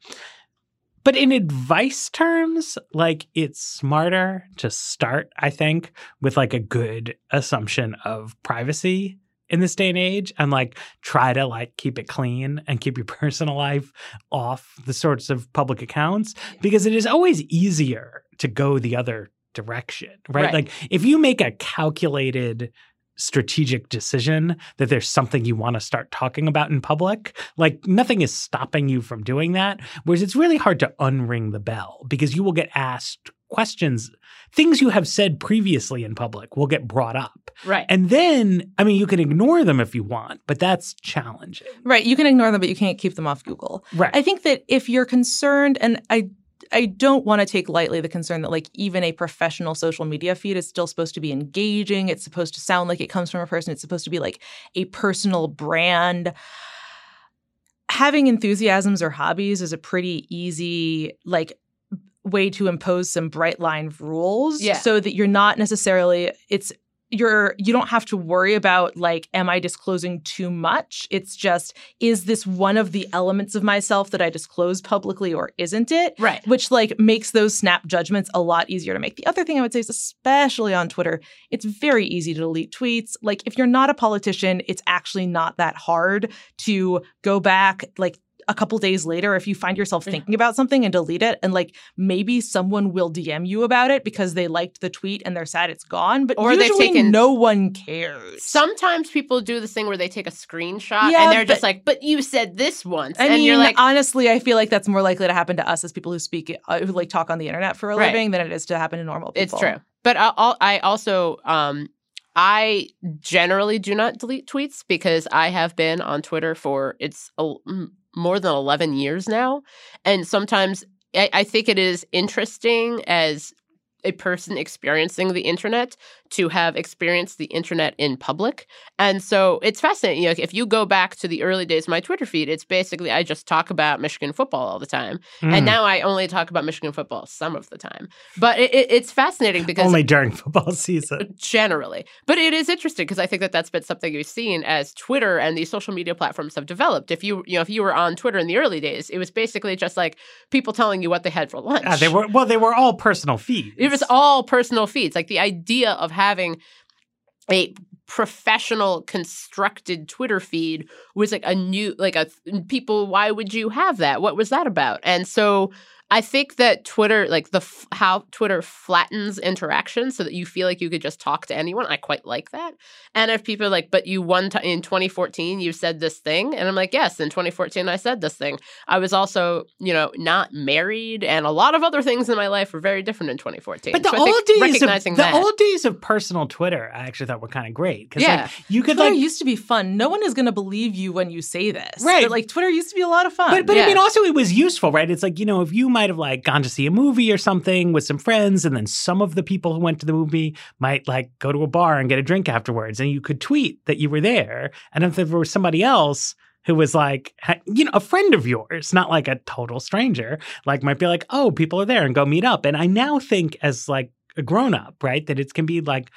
but in advice terms, like, it's smarter to start, I think, with like a good assumption of privacy in this day and age, and like try to like keep it clean and keep your personal life off the sorts of public accounts, because it is always easier to go the other direction, right? Right. Like if you make a calculated strategic decision that there's something you want to start talking about in public, like nothing is stopping you from doing that. Whereas it's really hard to unring the bell because you will get asked questions, things you have said previously in public will get brought up. Right. And then, I mean, you can ignore them if you want, but that's challenging. Right. You can ignore them, but you can't keep them off Google. Right. I think that if you're concerned, and I I don't want to take lightly the concern that like even a professional social media feed is still supposed to be engaging. It's supposed to sound like it comes from a person. It's supposed to be like a personal brand. having enthusiasms or hobbies is a pretty easy, like, way to impose some bright line rules yeah. so that you're not necessarily it's you're you don't have to worry about, like, am I disclosing too much? It's just, is this one of the elements of myself that I disclose publicly or isn't it? Right. Which, like, makes those snap judgments a lot easier to make. The other thing I would say is, especially on Twitter, it's very easy to delete tweets. Like, if you're not a politician, it's actually not that hard to go back, like, a couple days later, if you find yourself thinking yeah. about something and delete it, and, like, maybe someone will D M you about it because they liked the tweet and they're sad it's gone. But or usually taken, no one cares. Sometimes people do this thing where they take a screenshot yeah, and they're but, just like, but you said this once. I and mean, you're like, honestly, I feel like that's more likely to happen to us as people who speak, uh, who like talk on the internet for a right. living than it is to happen to normal people. It's true. But I'll, I also, um, I generally do not delete tweets because I have been on Twitter for, it's a, more than eleven years now. And sometimes I, I think it is interesting as a person experiencing the internet to have experienced the internet in public. And so it's fascinating. You know, if you go back to the early days of my Twitter feed, it's basically I just talk about Michigan football all the time. Mm. And now I only talk about Michigan football some of the time. But it, it, it's fascinating because— Only during football season. Generally. But it is interesting because I think that that's been something we've seen as Twitter and these social media platforms have developed. If you you know, if you were on Twitter in the early days, it was basically just like people telling you what they had for lunch. Uh, they were Well, they were all personal feeds. It was all personal feeds. Like the idea of having a professional constructed Twitter feed was like a new, like a people, why would you have that? What was that about? And so I think that Twitter, like the how Twitter flattens interaction so that you feel like you could just talk to anyone. I quite like that. And if people are like, but you one time in twenty fourteen, you said this thing. And I'm like, yes, in twenty fourteen, I said this thing. I was also, you know, not married. And a lot of other things in my life were very different in twenty fourteen. But the, so old, days of, the old days of personal Twitter, I actually thought were kind of great. Yeah. Like, you could Twitter like, used to be fun. No one is going to believe you when you say this. Right. But like Twitter used to be a lot of fun. But, but yeah. I mean, also it was useful, right? It's like, you know, if you might have like gone to see a movie or something with some friends, and then some of the people who went to the movie might like go to a bar and get a drink afterwards, and you could tweet that you were there. And if there was somebody else who was like, you know, a friend of yours, not like a total stranger, like might be like, oh, people are there and go meet up. And I now think as like a grown up, right, that it can be like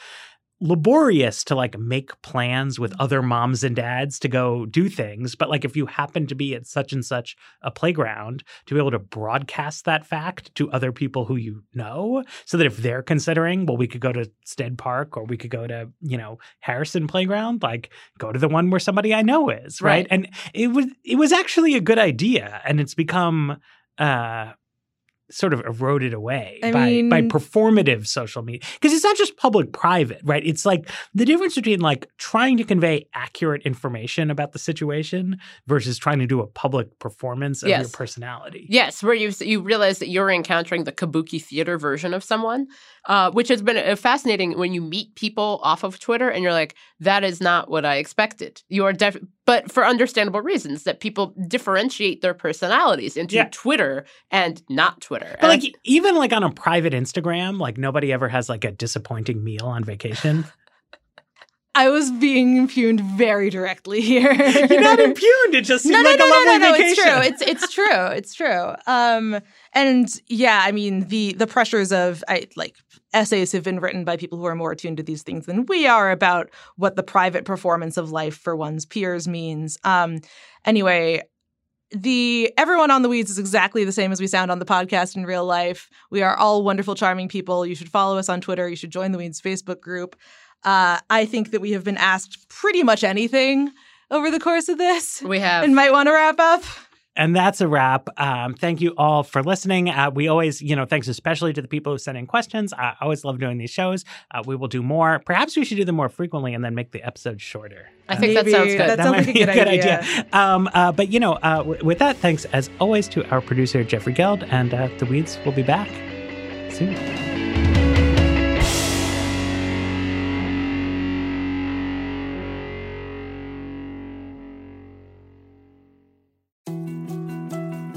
laborious to like make plans with other moms and dads to go do things. But like if you happen to be at such and such a playground, to be able to broadcast that fact to other people who you know, so that if they're considering, well, we could go to Stead Park or we could go to, you know, Harrison Playground, like go to the one where somebody I know is, right? Right. And it was it was actually a good idea. And it's become uh sort of eroded away I by mean, by performative social media. Because it's not just public-private, right? It's like the difference between like trying to convey accurate information about the situation versus trying to do a public performance of yes. your personality. Yes, where you you realize that you're encountering the kabuki theater version of someone, uh, which has been fascinating when you meet people off of Twitter and you're like, that is not what I expected. You are def- But for understandable reasons, that people differentiate their personalities into yeah. Twitter and not Twitter. But and like even like on a private Instagram, like nobody ever has like a disappointing meal on vacation. I was being impugned very directly here. You're not impugned. It just seemed no, no, like no, a lovely no, no, no. vacation. No, it's true. It's it's true. It's true. Um, and yeah, I mean the the pressures of I like. essays have been written by people who are more attuned to these things than we are about what the private performance of life for one's peers means. Um, anyway. The everyone on The Weeds is exactly the same as we sound on the podcast in real life. We are all wonderful, charming people. You should follow us on Twitter. You should join The Weeds Facebook group. Uh, I think that we have been asked pretty much anything over the course of this. We have. And might want to wrap up. And that's a wrap. Um, thank you all for listening. Uh, we always, you know, thanks especially to the people who send in questions. I always love doing these shows. Uh, we will do more. Perhaps we should do them more frequently and then make the episodes shorter. I uh, think maybe. That sounds good. That, that sounds like a good, good idea. idea. Um, uh, but, you know, uh, w- with that, thanks as always to our producer, Jeffrey Geld, and uh, The Weeds will be back soon.